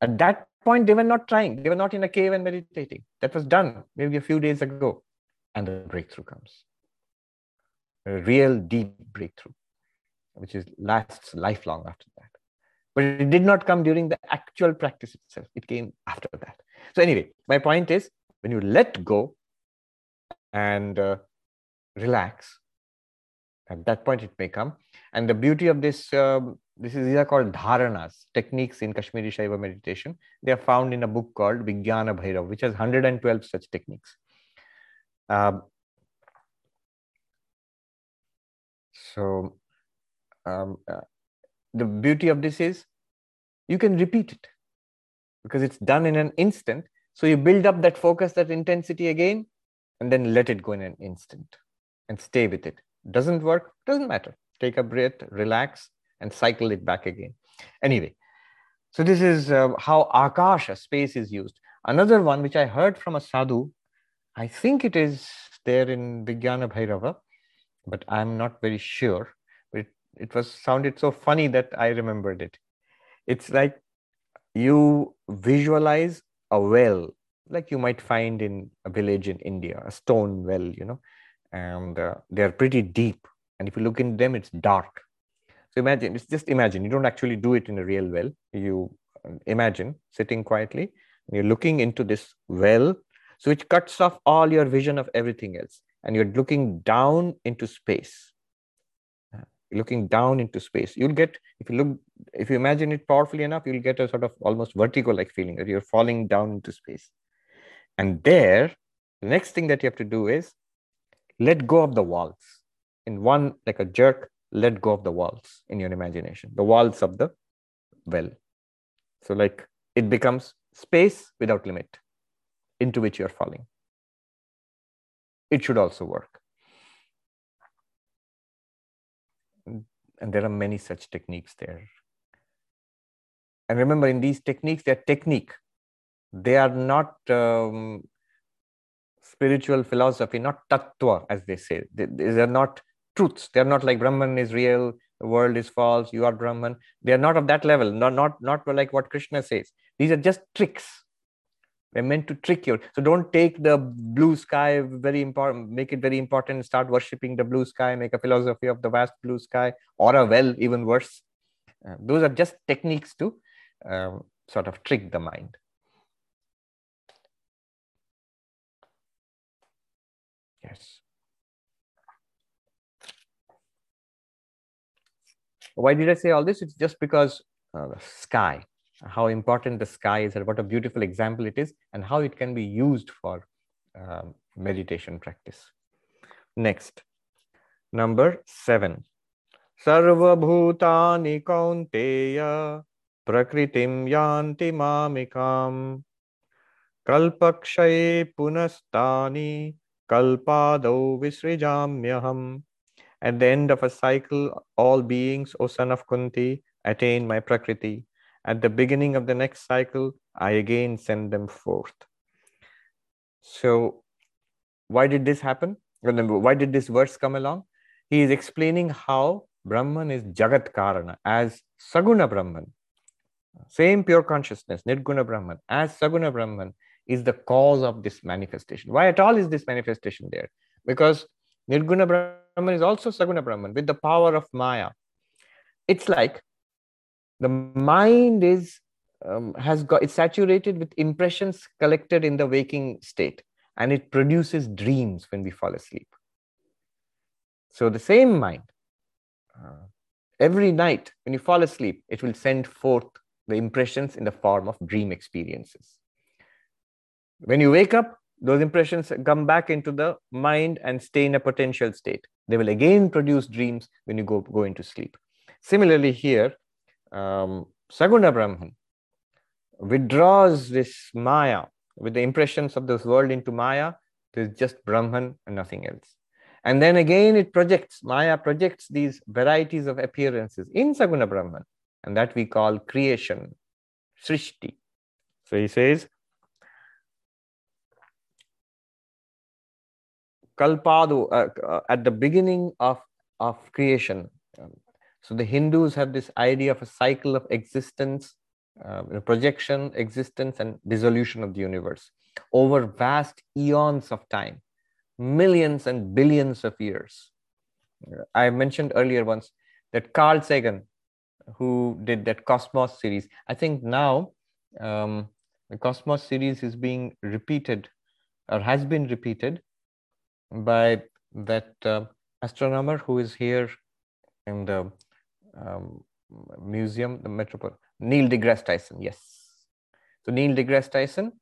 At that point, they were not trying. They were not in a cave and meditating. That was done maybe a few days ago. And the breakthrough comes. A real deep breakthrough, which is lasts lifelong after that. But it did not come during the actual practice itself. It came after that. So anyway, my point is, when you let go and uh, relax. At that point, it may come. And the beauty of this, uh, this is, these are called dharanas, techniques in Kashmiri Shaiva meditation. They are found in a book called Vijnana Bhairava, which has one hundred twelve such techniques. Uh, so, um, uh, the beauty of this is you can repeat it because it's done in an instant. So you build up that focus, that intensity again, and then let it go in an instant and stay with it. Doesn't work, doesn't matter. Take a breath, relax, and cycle it back again. Anyway, so this is uh, how Akasha, space, is used. Another one which I heard from a sadhu, I think it is there in Vijnana Bhairava, but I'm not very sure. It, it was sounded so funny that I remembered it. It's like you visualize a well, like you might find in a village in India, a stone well, you know, and uh, they're pretty deep. And if you look in them, it's dark. So imagine, it's just imagine, you don't actually do it in a real well. You imagine sitting quietly, and you're looking into this well, so it cuts off all your vision of everything else. And you're looking down into space, looking down into space. You'll get, if you look, if you imagine it powerfully enough, you'll get a sort of almost vertigo-like feeling that you're falling down into space. And there, the next thing that you have to do is let go of the walls. In one, like a jerk, let go of the walls in your imagination, the walls of the well. So like it becomes space without limit into which you're falling. It should also work. And there are many such techniques there. And remember, in these techniques, they're technique. They are not um, spiritual philosophy, not tattva, as they say. They, these are not truths. They're not like Brahman is real, the world is false, you are Brahman. They are not of that level, not, not, not like what Krishna says. These are just tricks. They're meant to trick you. So don't take the blue sky, very important, make it very important, start worshipping the blue sky, make a philosophy of the vast blue sky, or a well, even worse. Uh, those are just techniques to um, sort of trick the mind. Yes. Why did I say all this? It's just because uh, the sky, how important the sky is, and what a beautiful example it is, and how it can be used for um, meditation practice. Next, number seven. Sarva bhutani kaunteya prakritim yanti mamikam kalpakshaye punastani kalpadau visrijamyaham. At the end of a cycle, all beings, O son of Kunti, attain my Prakriti. At the beginning of the next cycle, I again send them forth. So why did this happen? Remember, why did this verse come along? He is explaining how Brahman is Jagat Karana as Saguna Brahman. Same pure consciousness, Nirguna Brahman, as Saguna Brahman is the cause of this manifestation. Why at all is this manifestation there? Because Nirguna Brahman is also Saguna Brahman with the power of Maya. It's like the mind is um, has got it's saturated with impressions collected in the waking state, and it produces dreams when we fall asleep. So the same mind, uh, every night when you fall asleep, it will send forth the impressions in the form of dream experiences. When you wake up, those impressions come back into the mind and stay in a potential state. They will again produce dreams when you go, go into sleep. Similarly here, Um, Saguna Brahman withdraws this Maya with the impressions of this world into Maya. There's just Brahman and nothing else. And then again, it projects, Maya projects these varieties of appearances in Saguna Brahman, and that we call creation, Srishti. So he says, Kalpadu, uh, uh, at the beginning of, of creation. Um, So the Hindus have this idea of a cycle of existence, uh, projection, existence, and dissolution of the universe over vast eons of time, millions and billions of years. I mentioned earlier once that Carl Sagan, who did that Cosmos series, I think now um, the Cosmos series is being repeated or has been repeated by that uh, astronomer who is here in the um, museum, the Metropole, Neil deGrasse Tyson. Yes. So Neil deGrasse Tyson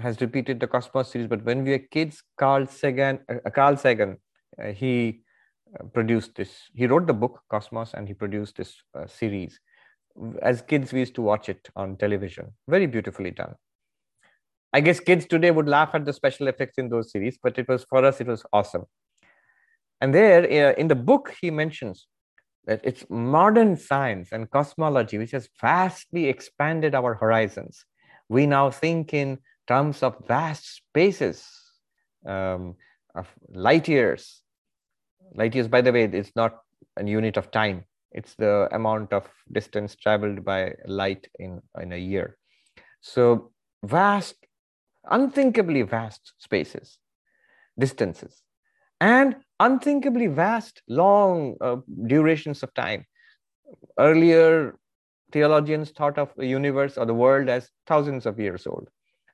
has repeated the Cosmos series, but when we were kids, Carl Sagan, uh, Carl Sagan, uh, he uh, produced this. He wrote the book Cosmos, and he produced this uh, series. As kids, we used to watch it on television. Very beautifully done. I guess kids today would laugh at the special effects in those series, but it was, for us, it was awesome. And there, uh, in the book, he mentions that it's modern science and cosmology which has vastly expanded our horizons. We now think in terms of vast spaces, um, of light years. Light years, by the way, it's not a unit of time. It's the amount of distance traveled by light in, in a year. So vast, unthinkably vast spaces, distances, and unthinkably vast, long uh, durations of time. Earlier, theologians thought of the universe or the world as thousands of years old.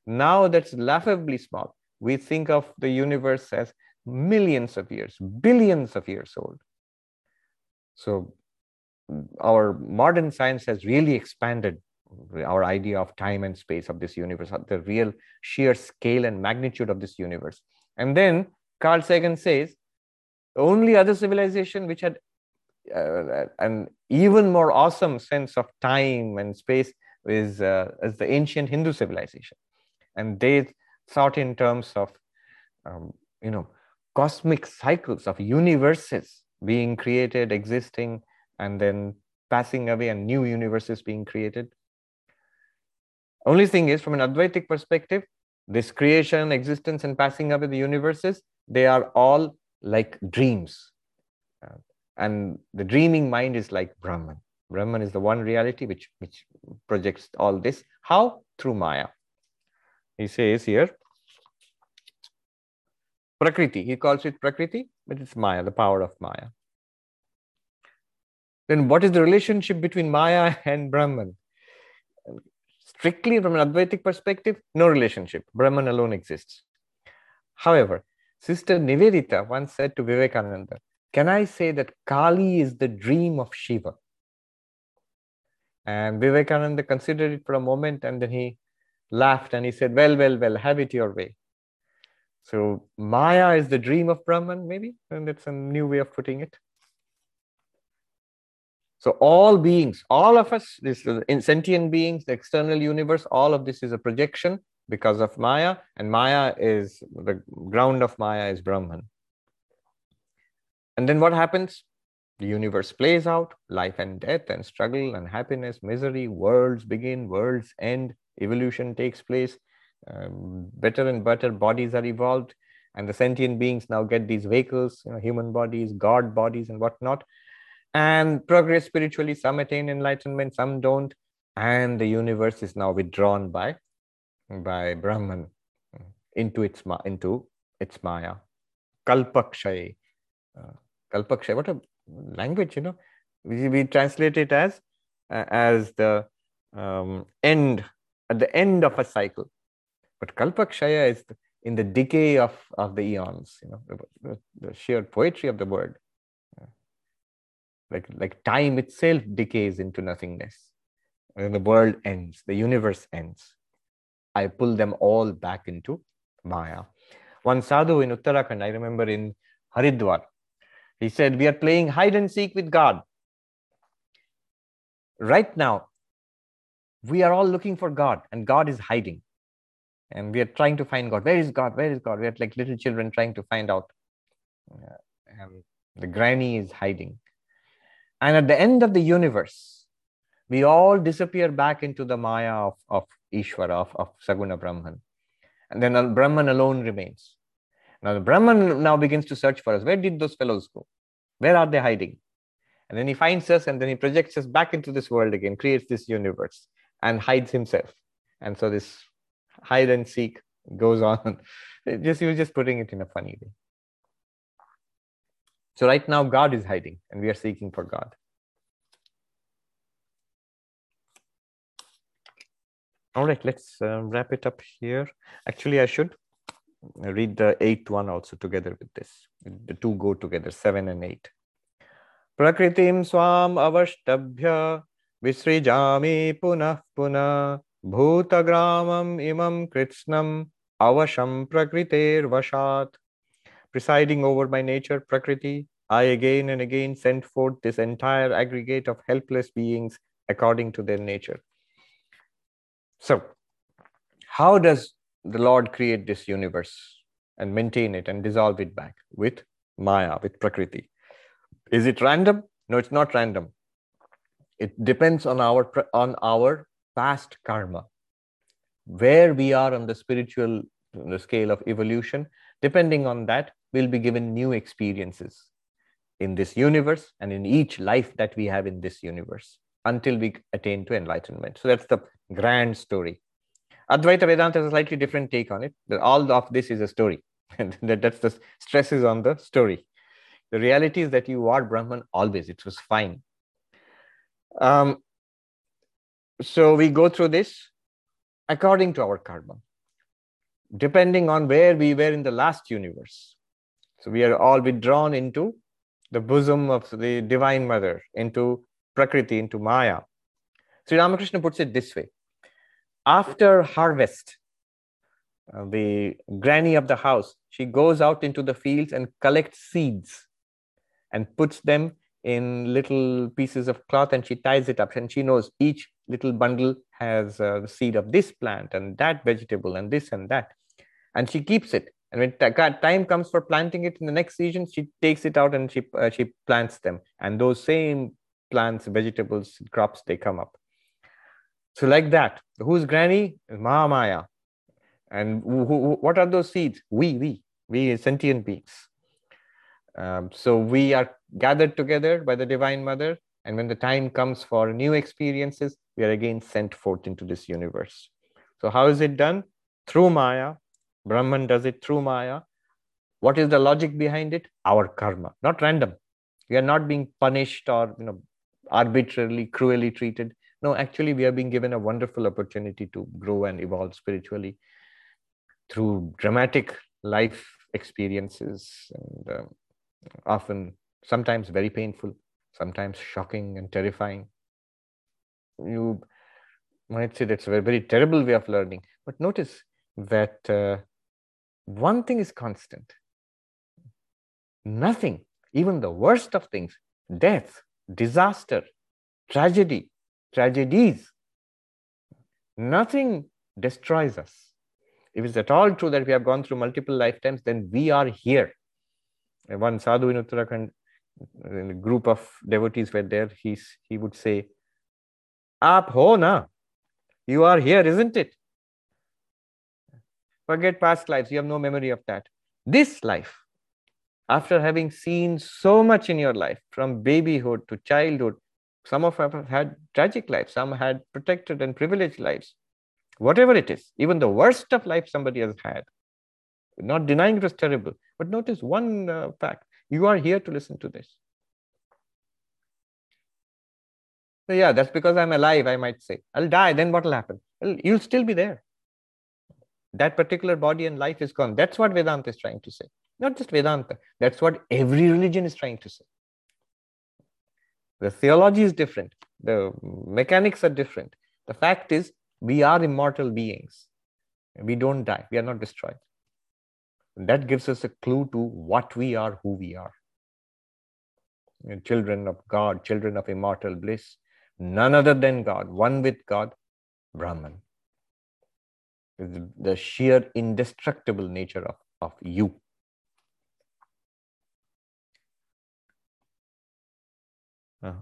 Now that's laughably small. We think of the universe as millions of years, billions of years old. So our modern science has really expanded our idea of time and space of this universe, the real sheer scale and magnitude of this universe. And then Carl Sagan says, the only other civilization which had uh, an even more awesome sense of time and space is, uh, is the ancient Hindu civilization. And they thought in terms of, um, you know, cosmic cycles of universes being created, existing, and then passing away, and new universes being created. Only thing is, from an Advaitic perspective, this creation, existence, and passing away of the universes, they are all like dreams. Uh, and the dreaming mind is like Brahman. Brahman is the one reality which, which projects all this. How? Through Maya. He says here, Prakriti. He calls it Prakriti, but it's Maya, the power of Maya. Then what is the relationship between Maya and Brahman? Strictly from an Advaitic perspective, no relationship. Brahman alone exists. However, Sister Nivedita once said to Vivekananda, can I say that Kali is the dream of Shiva? And Vivekananda considered it for a moment, and then he laughed and he said, well, well, well, have it your way. So Maya is the dream of Brahman, maybe? And that's a new way of putting it. So all beings, all of us, this in sentient beings, the external universe, all of this is a projection because of Maya, and Maya is, the ground of Maya is Brahman. And then what happens? The universe plays out, life and death and struggle and happiness, misery, worlds begin, worlds end, evolution takes place, um, better and better bodies are evolved, and the sentient beings now get these vehicles, you know, human bodies, God bodies and whatnot, and progress spiritually, some attain enlightenment, some don't, and the universe is now withdrawn by, by Brahman into its, into its Maya. Kalpakshaya. Uh, Kalpakshaya, what a language, you know. We, we translate it as, uh, as the um, end, at the end of a cycle. But Kalpakshaya is the, in the decay of, of the eons, you know, the, the, the sheer poetry of the word. Like, like time itself decays into nothingness. And the world ends, the universe ends. I pull them all back into Maya. One sadhu in Uttarakhand, I remember in Haridwar, he said, we are playing hide and seek with God. Right now, we are all looking for God and God is hiding. And we are trying to find God. Where is God? Where is God? We are like little children trying to find out. And the granny is hiding. And at the end of the universe, we all disappear back into the Maya of, of Ishvara, of, of Saguna Brahman. And then Brahman alone remains. Now the Brahman now begins to search for us. Where did those fellows go? Where are they hiding? And then he finds us and then he projects us back into this world again, creates this universe and hides himself. And so this hide and seek goes on. Just, he was just putting it in a funny way. So right now, God is hiding and we are seeking for God. All right, let's uh, wrap it up here. Actually, I should read the eighth one also together with this. The two go together, seven and eight. Prakritim swam avashtabhya visrijami punah punah bhutagramam imam kritsnam avasham prakriter vashat. Presiding over my nature, Prakriti, I again and again sent forth this entire aggregate of helpless beings according to their nature. So, how does the Lord create this universe and maintain it and dissolve it back? With Maya, with Prakriti. Is it random? No, it's not random. It depends on our, on our past karma. Where we are on the spiritual the scale of evolution, depending on that, we'll be given new experiences in this universe and in each life that we have in this universe until we attain to enlightenment. So that's the grand story. Advaita Vedanta has a slightly different take on it. All of this is a story. And that's the stress is on the story. The reality is that you are Brahman always. It was fine. Um, so we go through this according to our karma, depending on where we were in the last universe. So we are all withdrawn into the bosom of the Divine Mother, into Prakriti, into Maya. Sri Ramakrishna puts it this way. After harvest, uh, the granny of the house, she goes out into the fields and collects seeds and puts them in little pieces of cloth and she ties it up. And she knows each little bundle has uh, the seed of this plant and that vegetable and this and that. And she keeps it. And when time comes for planting it in the next season, she takes it out and she, uh, she plants them. And those same plants, vegetables, crops, they come up. So like that, who's granny? Maha Maya. And who, who, what are those seeds? We, we, we sentient beings. Um, so we are gathered together by the Divine Mother. And when the time comes for new experiences, we are again sent forth into this universe. So how is it done? Through Maya. Brahman does it through Maya. What is the logic behind it? Our karma, not random. We are not being punished or, you know, arbitrarily, cruelly treated. No, actually, we are being given a wonderful opportunity to grow and evolve spiritually through dramatic life experiences, and uh, often, sometimes very painful, sometimes shocking and terrifying. You might say that's a very, very terrible way of learning. But notice that uh, one thing is constant. Nothing, even the worst of things, death, disaster, tragedy, tragedies, nothing destroys us. If it's at all true that we have gone through multiple lifetimes, then we are here. One sadhu in Uttarakhand, in a group of devotees were there, he, he would say, "Aap ho na, you are here, isn't it? Forget past lives, you have no memory of that. This life, after having seen so much in your life, from babyhood to childhood, some of us have had tragic lives, some had protected and privileged lives. Whatever it is, even the worst of life somebody has had. Not denying it was terrible. But notice one uh, fact. You are here to listen to this. So yeah, that's because I'm alive, I might say. I'll die, then what will happen? Well, you'll still be there. That particular body and life is gone. That's what Vedanta is trying to say. Not just Vedanta. That's what every religion is trying to say. The theology is different. The mechanics are different. The fact is, we are immortal beings. We don't die. We are not destroyed. And that gives us a clue to what we are, who we are. We're children of God, children of immortal bliss. None other than God. One with God, Brahman. The sheer indestructible nature of, of you. Uh-huh.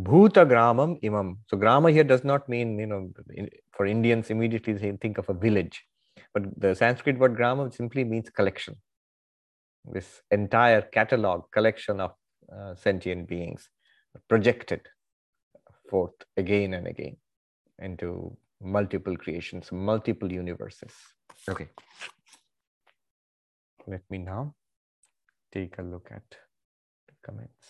Bhuta gramam imam. So grama here does not mean, you know, in, for Indians immediately they think of a village. But the Sanskrit word grama simply means collection. This entire catalogue, collection of uh, sentient beings projected forth again and again into multiple creations, multiple universes. Okay. Let me now take a look at the comments.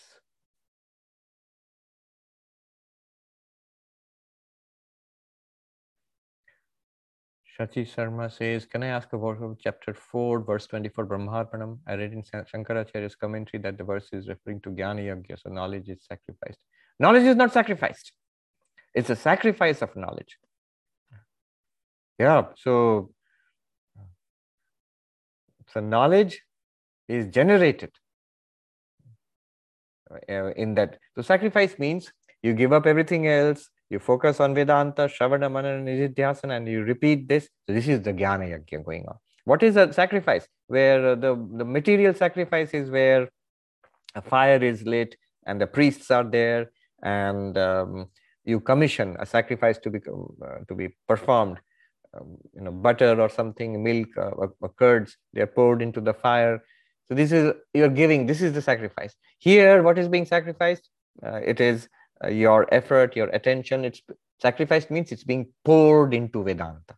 Shachi Sharma says, can I ask about chapter four, verse twenty-four, Brahmarpanam? I read in Shankaracharya's commentary that the verse is referring to Jnana Yajna, so knowledge is sacrificed. Knowledge is not sacrificed. It's a sacrifice of knowledge. Yeah, so, so knowledge is generated in that. So sacrifice means you give up everything else. You focus on Vedanta, Shravana, Manana, Nididhyasana, and you repeat this. So this is the Jnana Yajna going on. What is a sacrifice? Where the, the material sacrifice is where a fire is lit and the priests are there and um, you commission a sacrifice to be, uh, to be performed. Um, you know, butter or something, milk uh, or, or curds, they are poured into the fire. So this is, you're giving, this is the sacrifice. Here, what is being sacrificed? Uh, it is Uh, your effort, your attention. It's sacrificed means it's being poured into Vedanta.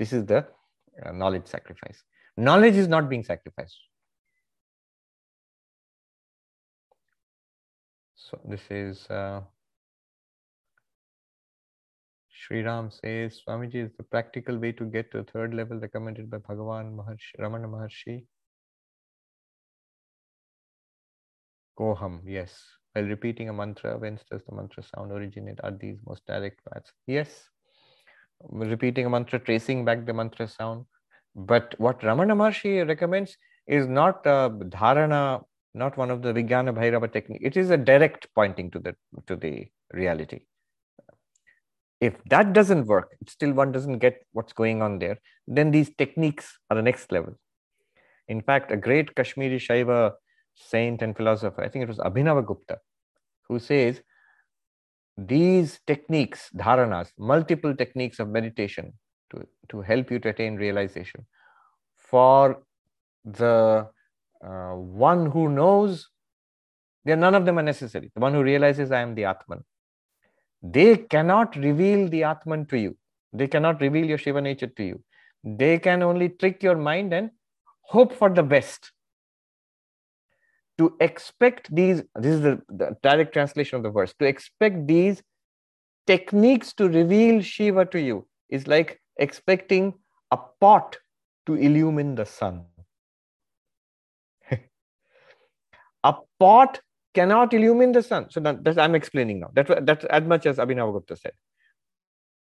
This is the uh, knowledge sacrifice. Knowledge is not being sacrificed. So this is, uh, Sri Ram says, Swamiji, is the practical way to get to the third level recommended by Bhagavan Maharshi, Ramana Maharshi? Koham, yes. While repeating a mantra, whence does the mantra sound originate? Are these most direct paths? Yes. Repeating a mantra, tracing back the mantra sound. But what Ramana Maharshi recommends is not uh, dharana, not one of the Vijnana Bhairava technique. It is a direct pointing to the, to the reality. If that doesn't work, still one doesn't get what's going on there, then these techniques are the next level. In fact, a great Kashmiri Shaiva saint and philosopher, I think it was Abhinava Gupta, who says these techniques, dharanas, multiple techniques of meditation to, to help you to attain realization. For the uh, one who knows, none of them are necessary. The one who realizes I am the Atman. They cannot reveal the Atman to you. They cannot reveal your Shiva nature to you. They can only trick your mind and hope for the best. To expect these, this is the, the direct translation of the verse, to expect these techniques to reveal Shiva to you is like expecting a pot to illumine the sun. A pot cannot illumine the sun. So that, that's, I'm explaining now. That, that's as much as Abhinava Gupta said.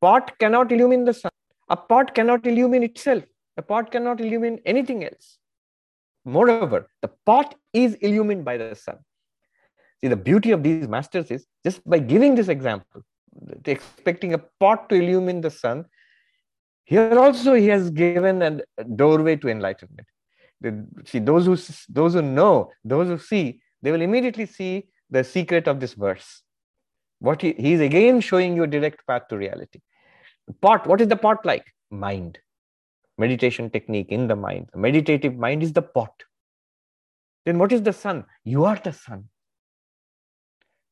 Pot cannot illumine the sun. A pot cannot illumine itself. A pot cannot illumine anything else. Moreover, the pot is illumined by the sun. See, the beauty of these masters is just by giving this example, expecting a pot to illumine the sun. Here also, he has given a doorway to enlightenment. See, those who those who know, those who see, they will immediately see the secret of this verse. What he, he is again showing you a direct path to reality. Pot. What is the pot like? Mind. Meditation technique in the mind. The meditative mind is the pot. Then what is the sun? You are the sun.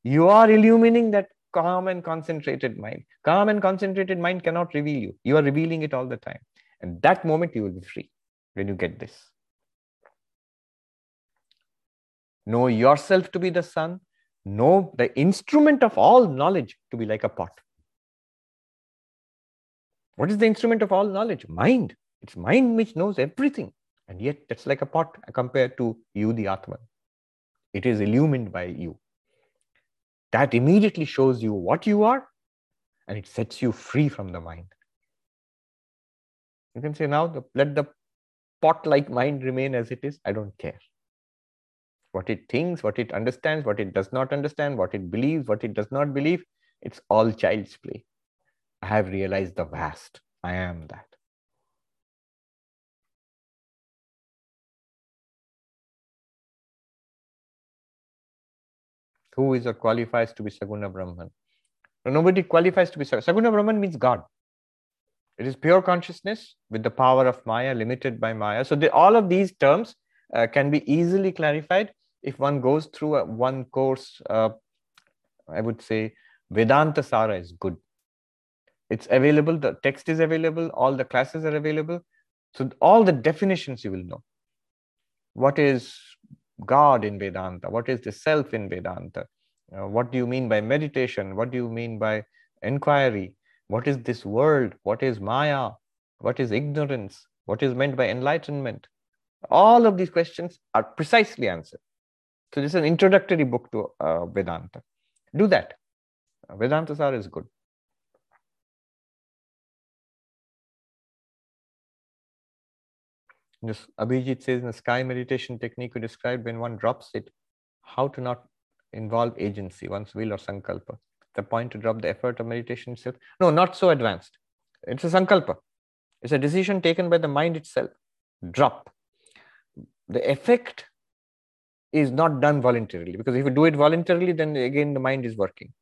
You are illumining that calm and concentrated mind. Calm and concentrated mind cannot reveal you. You are revealing it all the time. And that moment you will be free when you get this. Know yourself to be the sun. Know the instrument of all knowledge to be like a pot. What is the instrument of all knowledge? Mind. It's mind which knows everything. And yet that's like a pot compared to you, the Atman. It is illumined by you. That immediately shows you what you are and it sets you free from the mind. You can say now, the, let the pot-like mind remain as it is. I don't care. What it thinks, what it understands, what it does not understand, what it believes, what it does not believe, it's all child's play. I have realized the vast. I am that. Who is or qualifies to be Saguna Brahman? Nobody qualifies to be Saguna. Saguna Brahman means God. It is pure consciousness with the power of Maya, limited by Maya. So they, all of these terms uh, can be easily clarified if one goes through a, one course. Uh, I would say Vedanta Sara is good. It's available, the text is available, all the classes are available. So all the definitions you will know. What is God in Vedanta? What is the self in Vedanta? Uh, what do you mean by meditation? What do you mean by inquiry? What is this world? What is Maya? What is ignorance? What is meant by enlightenment? All of these questions are precisely answered. So this is an introductory book to uh, Vedanta. Do that. Uh, Vedanta Sara is good. This Abhijit says, in the sky meditation technique you described, when one drops it, how to not involve agency, one's will or sankalpa. The point to drop the effort of meditation itself. No, not so advanced. It's a sankalpa. It's a decision taken by the mind itself. Drop. The effect is not done voluntarily, because if you do it voluntarily, then again the mind is working.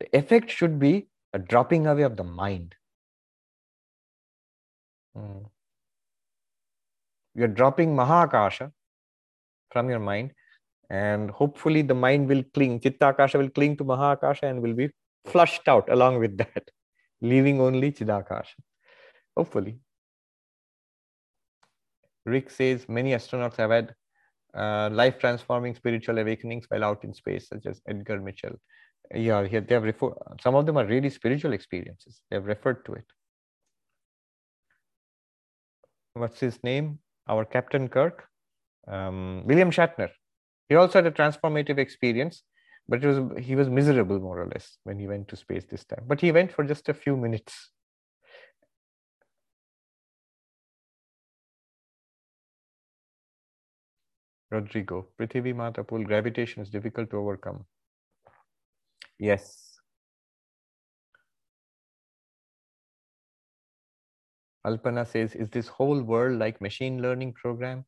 The effect should be a dropping away of the mind. Mm. You're dropping Mahakasha from your mind, and hopefully the mind will cling, Chittakasha will cling to Mahakasha and will be flushed out along with that, leaving only Chidakasha, hopefully. Rick says, many astronauts have had uh, life-transforming spiritual awakenings while out in space, such as Edgar Mitchell. Yeah, they have refer some of them are really spiritual experiences. They have referred to it. What's his name? Our Captain Kirk, um, William Shatner. He also had a transformative experience, but it was, he was miserable more or less when he went to space this time. But he went for just a few minutes. Rodrigo, Prithvi Mata Pool, gravitation is difficult to overcome. Yes. Alpana says, is this whole world like machine learning program?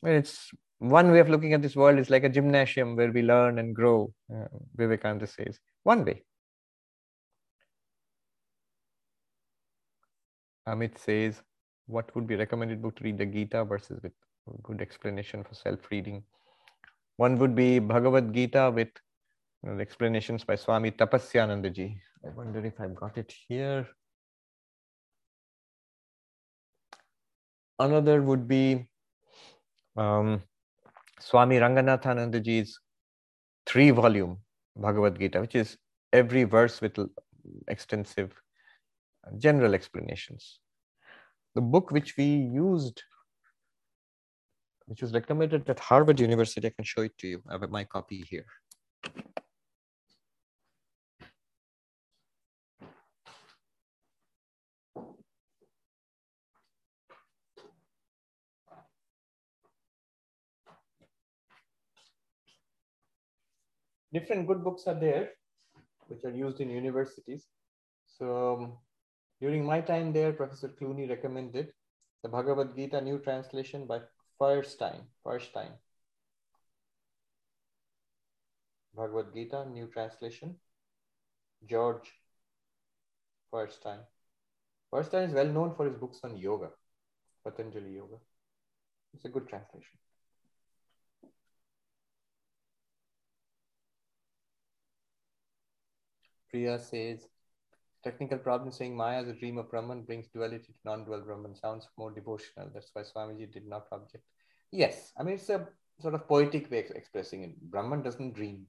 Well, it's one way of looking at this world is like a gymnasium where we learn and grow, uh, Vivekananda says. One way. Amit says, what would be recommended book to read? The Gita versus with good explanation for self-reading. One would be Bhagavad Gita with, you know, the explanations by Swami Tapasyanandaji. I wonder if I've got it here. Another would be um, Swami Ranganathanandaji's three-volume Bhagavad Gita, which is every verse with extensive general explanations. The book which we used, which was recommended at Harvard University, I can show it to you. I have my copy here. Different good books are there, which are used in universities. So um, during my time there, Professor Clooney recommended the Bhagavad Gita New Translation by Feuerstein. Feuerstein. Bhagavad Gita New Translation, George Feuerstein. Feuerstein is well known for his books on yoga, Patanjali Yoga. It's a good translation. Priya says, technical problem saying Maya is a dream of Brahman brings duality to non-dual Brahman. Sounds more devotional. That's why Swamiji did not object. Yes, I mean, it's a sort of poetic way of expressing it. Brahman doesn't dream.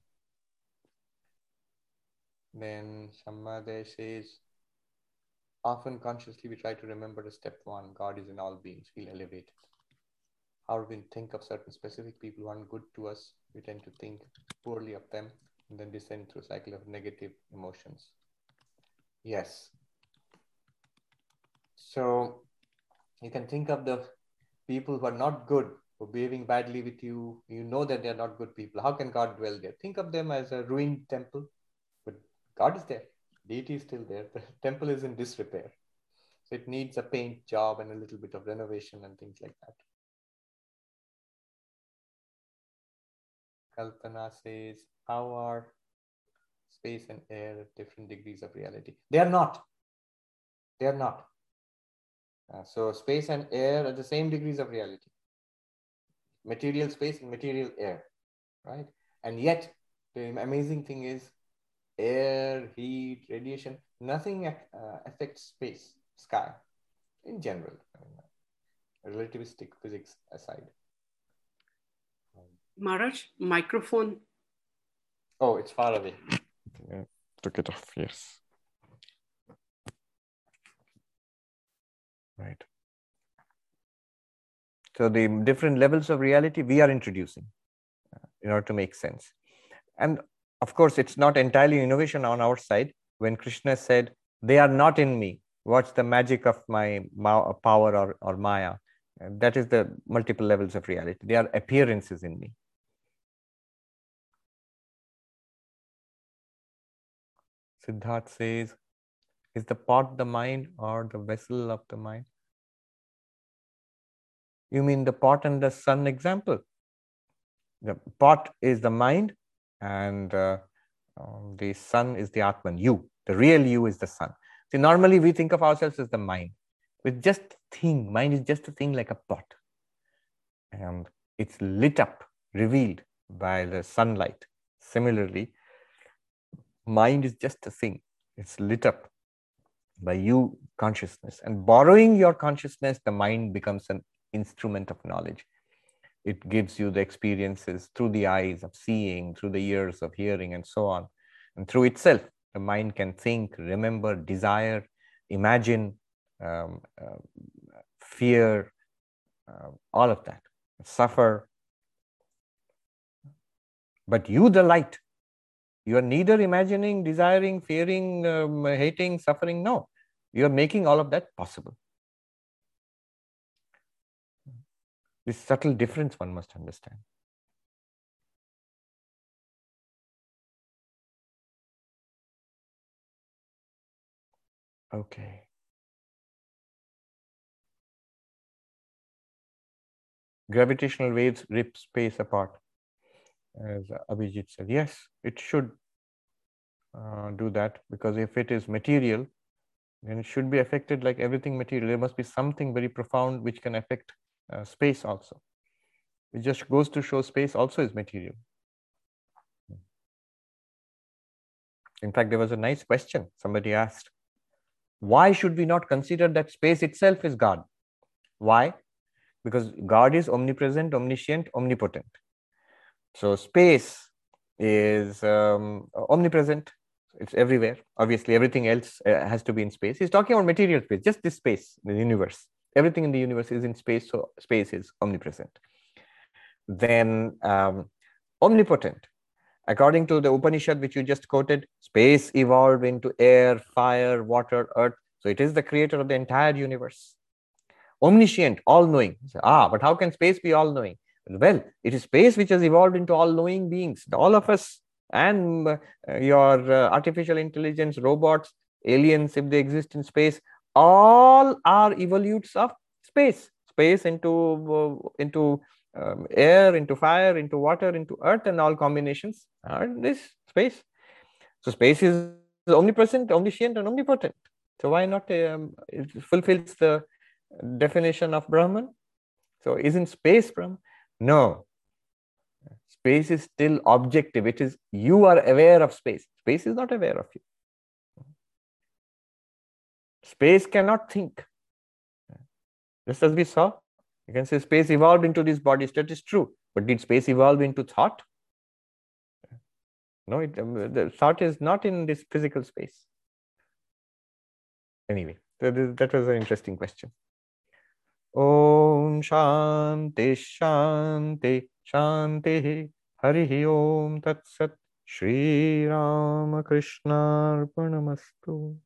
Then Shammadeh says, often consciously we try to remember the step one, God is in all beings, feel elevated. However, we think of certain specific people who aren't good to us, we tend to think poorly of them, and then descend through a cycle of negative emotions. Yes. So you can think of the people who are not good, who are behaving badly with you. You know that they are not good people. How can God dwell there? Think of them as a ruined temple, but God is there. Deity is still there. The temple is in disrepair. So it needs a paint job and a little bit of renovation and things like that. Kalpana says, how are space and air at different degrees of reality? They are not. They are not. Uh, so space and air are the same degrees of reality. Material space and material air, right? And yet, the amazing thing is air, heat, radiation, nothing uh, affects space, sky, in general, relativistic physics aside. Maharaj, microphone. Oh, it's far away. Yeah, took it off, yes. right? So the different levels of reality we are introducing in order to make sense. And of course, it's not entirely innovation on our side. When Krishna said, they are not in me, what's the magic of my power or, or Maya? And that is the multiple levels of reality. They are appearances in me. Siddharth says, is the pot the mind or the vessel of the mind? You mean the pot and the sun example? The pot is the mind and uh, um, the sun is the Atman, you. The real you is the sun. See, normally we think of ourselves as the mind. It's just a thing. Mind is just a thing like a pot. And it's lit up, revealed by the sunlight. Similarly, mind is just a thing. It's lit up by you consciousness. And borrowing your consciousness, the mind becomes an instrument of knowledge. It gives you the experiences through the eyes of seeing, through the ears of hearing, and so on. And through itself, the mind can think, remember, desire, imagine, um, uh, fear, uh, all of that, suffer. But you, the light, you are neither imagining, desiring, fearing, um, hating, suffering. No, you are making all of that possible. This subtle difference one must understand. Okay. Gravitational waves rip space apart, as Abhijit said. Yes, it should uh, do that, because if it is material, then it should be affected like everything material. There must be something very profound which can affect uh, space also. It just goes to show space also is material. In fact, there was a nice question somebody asked. Why should we not consider that space itself is God? Why? Because God is omnipresent, omniscient, omnipotent. So space is um, omnipresent. It's everywhere. Obviously, everything else uh, has to be in space. He's talking about material space, just this space, the universe. Everything in the universe is in space, so space is omnipresent. Then um, omnipotent. According to the Upanishad, which you just quoted, space evolved into air, fire, water, earth. So it is the creator of the entire universe. Omniscient, all-knowing. So, ah, but how can space be all-knowing? Well, it is space which has evolved into all-knowing beings. All of us and uh, your uh, artificial intelligence, robots, aliens, if they exist in space, all are evolutes of space. Space into, uh, into Um, air, into fire, into water, into earth, and all combinations are this space. So space is omnipresent, omniscient, and omnipotent. So why not? Um, it fulfills the definition of Brahman. So isn't space Brahman? No. Space is still objective. It is you are aware of space. Space is not aware of you. Space cannot think. Just as we saw, you can say space evolved into these bodies, that is true. But did space evolve into thought? No, it, the thought is not in this physical space. Anyway, that was an interesting question. Om Shanti Shanti Shanti Harihi Om Tat Sat Shri Ramakrishna Arpanamastu.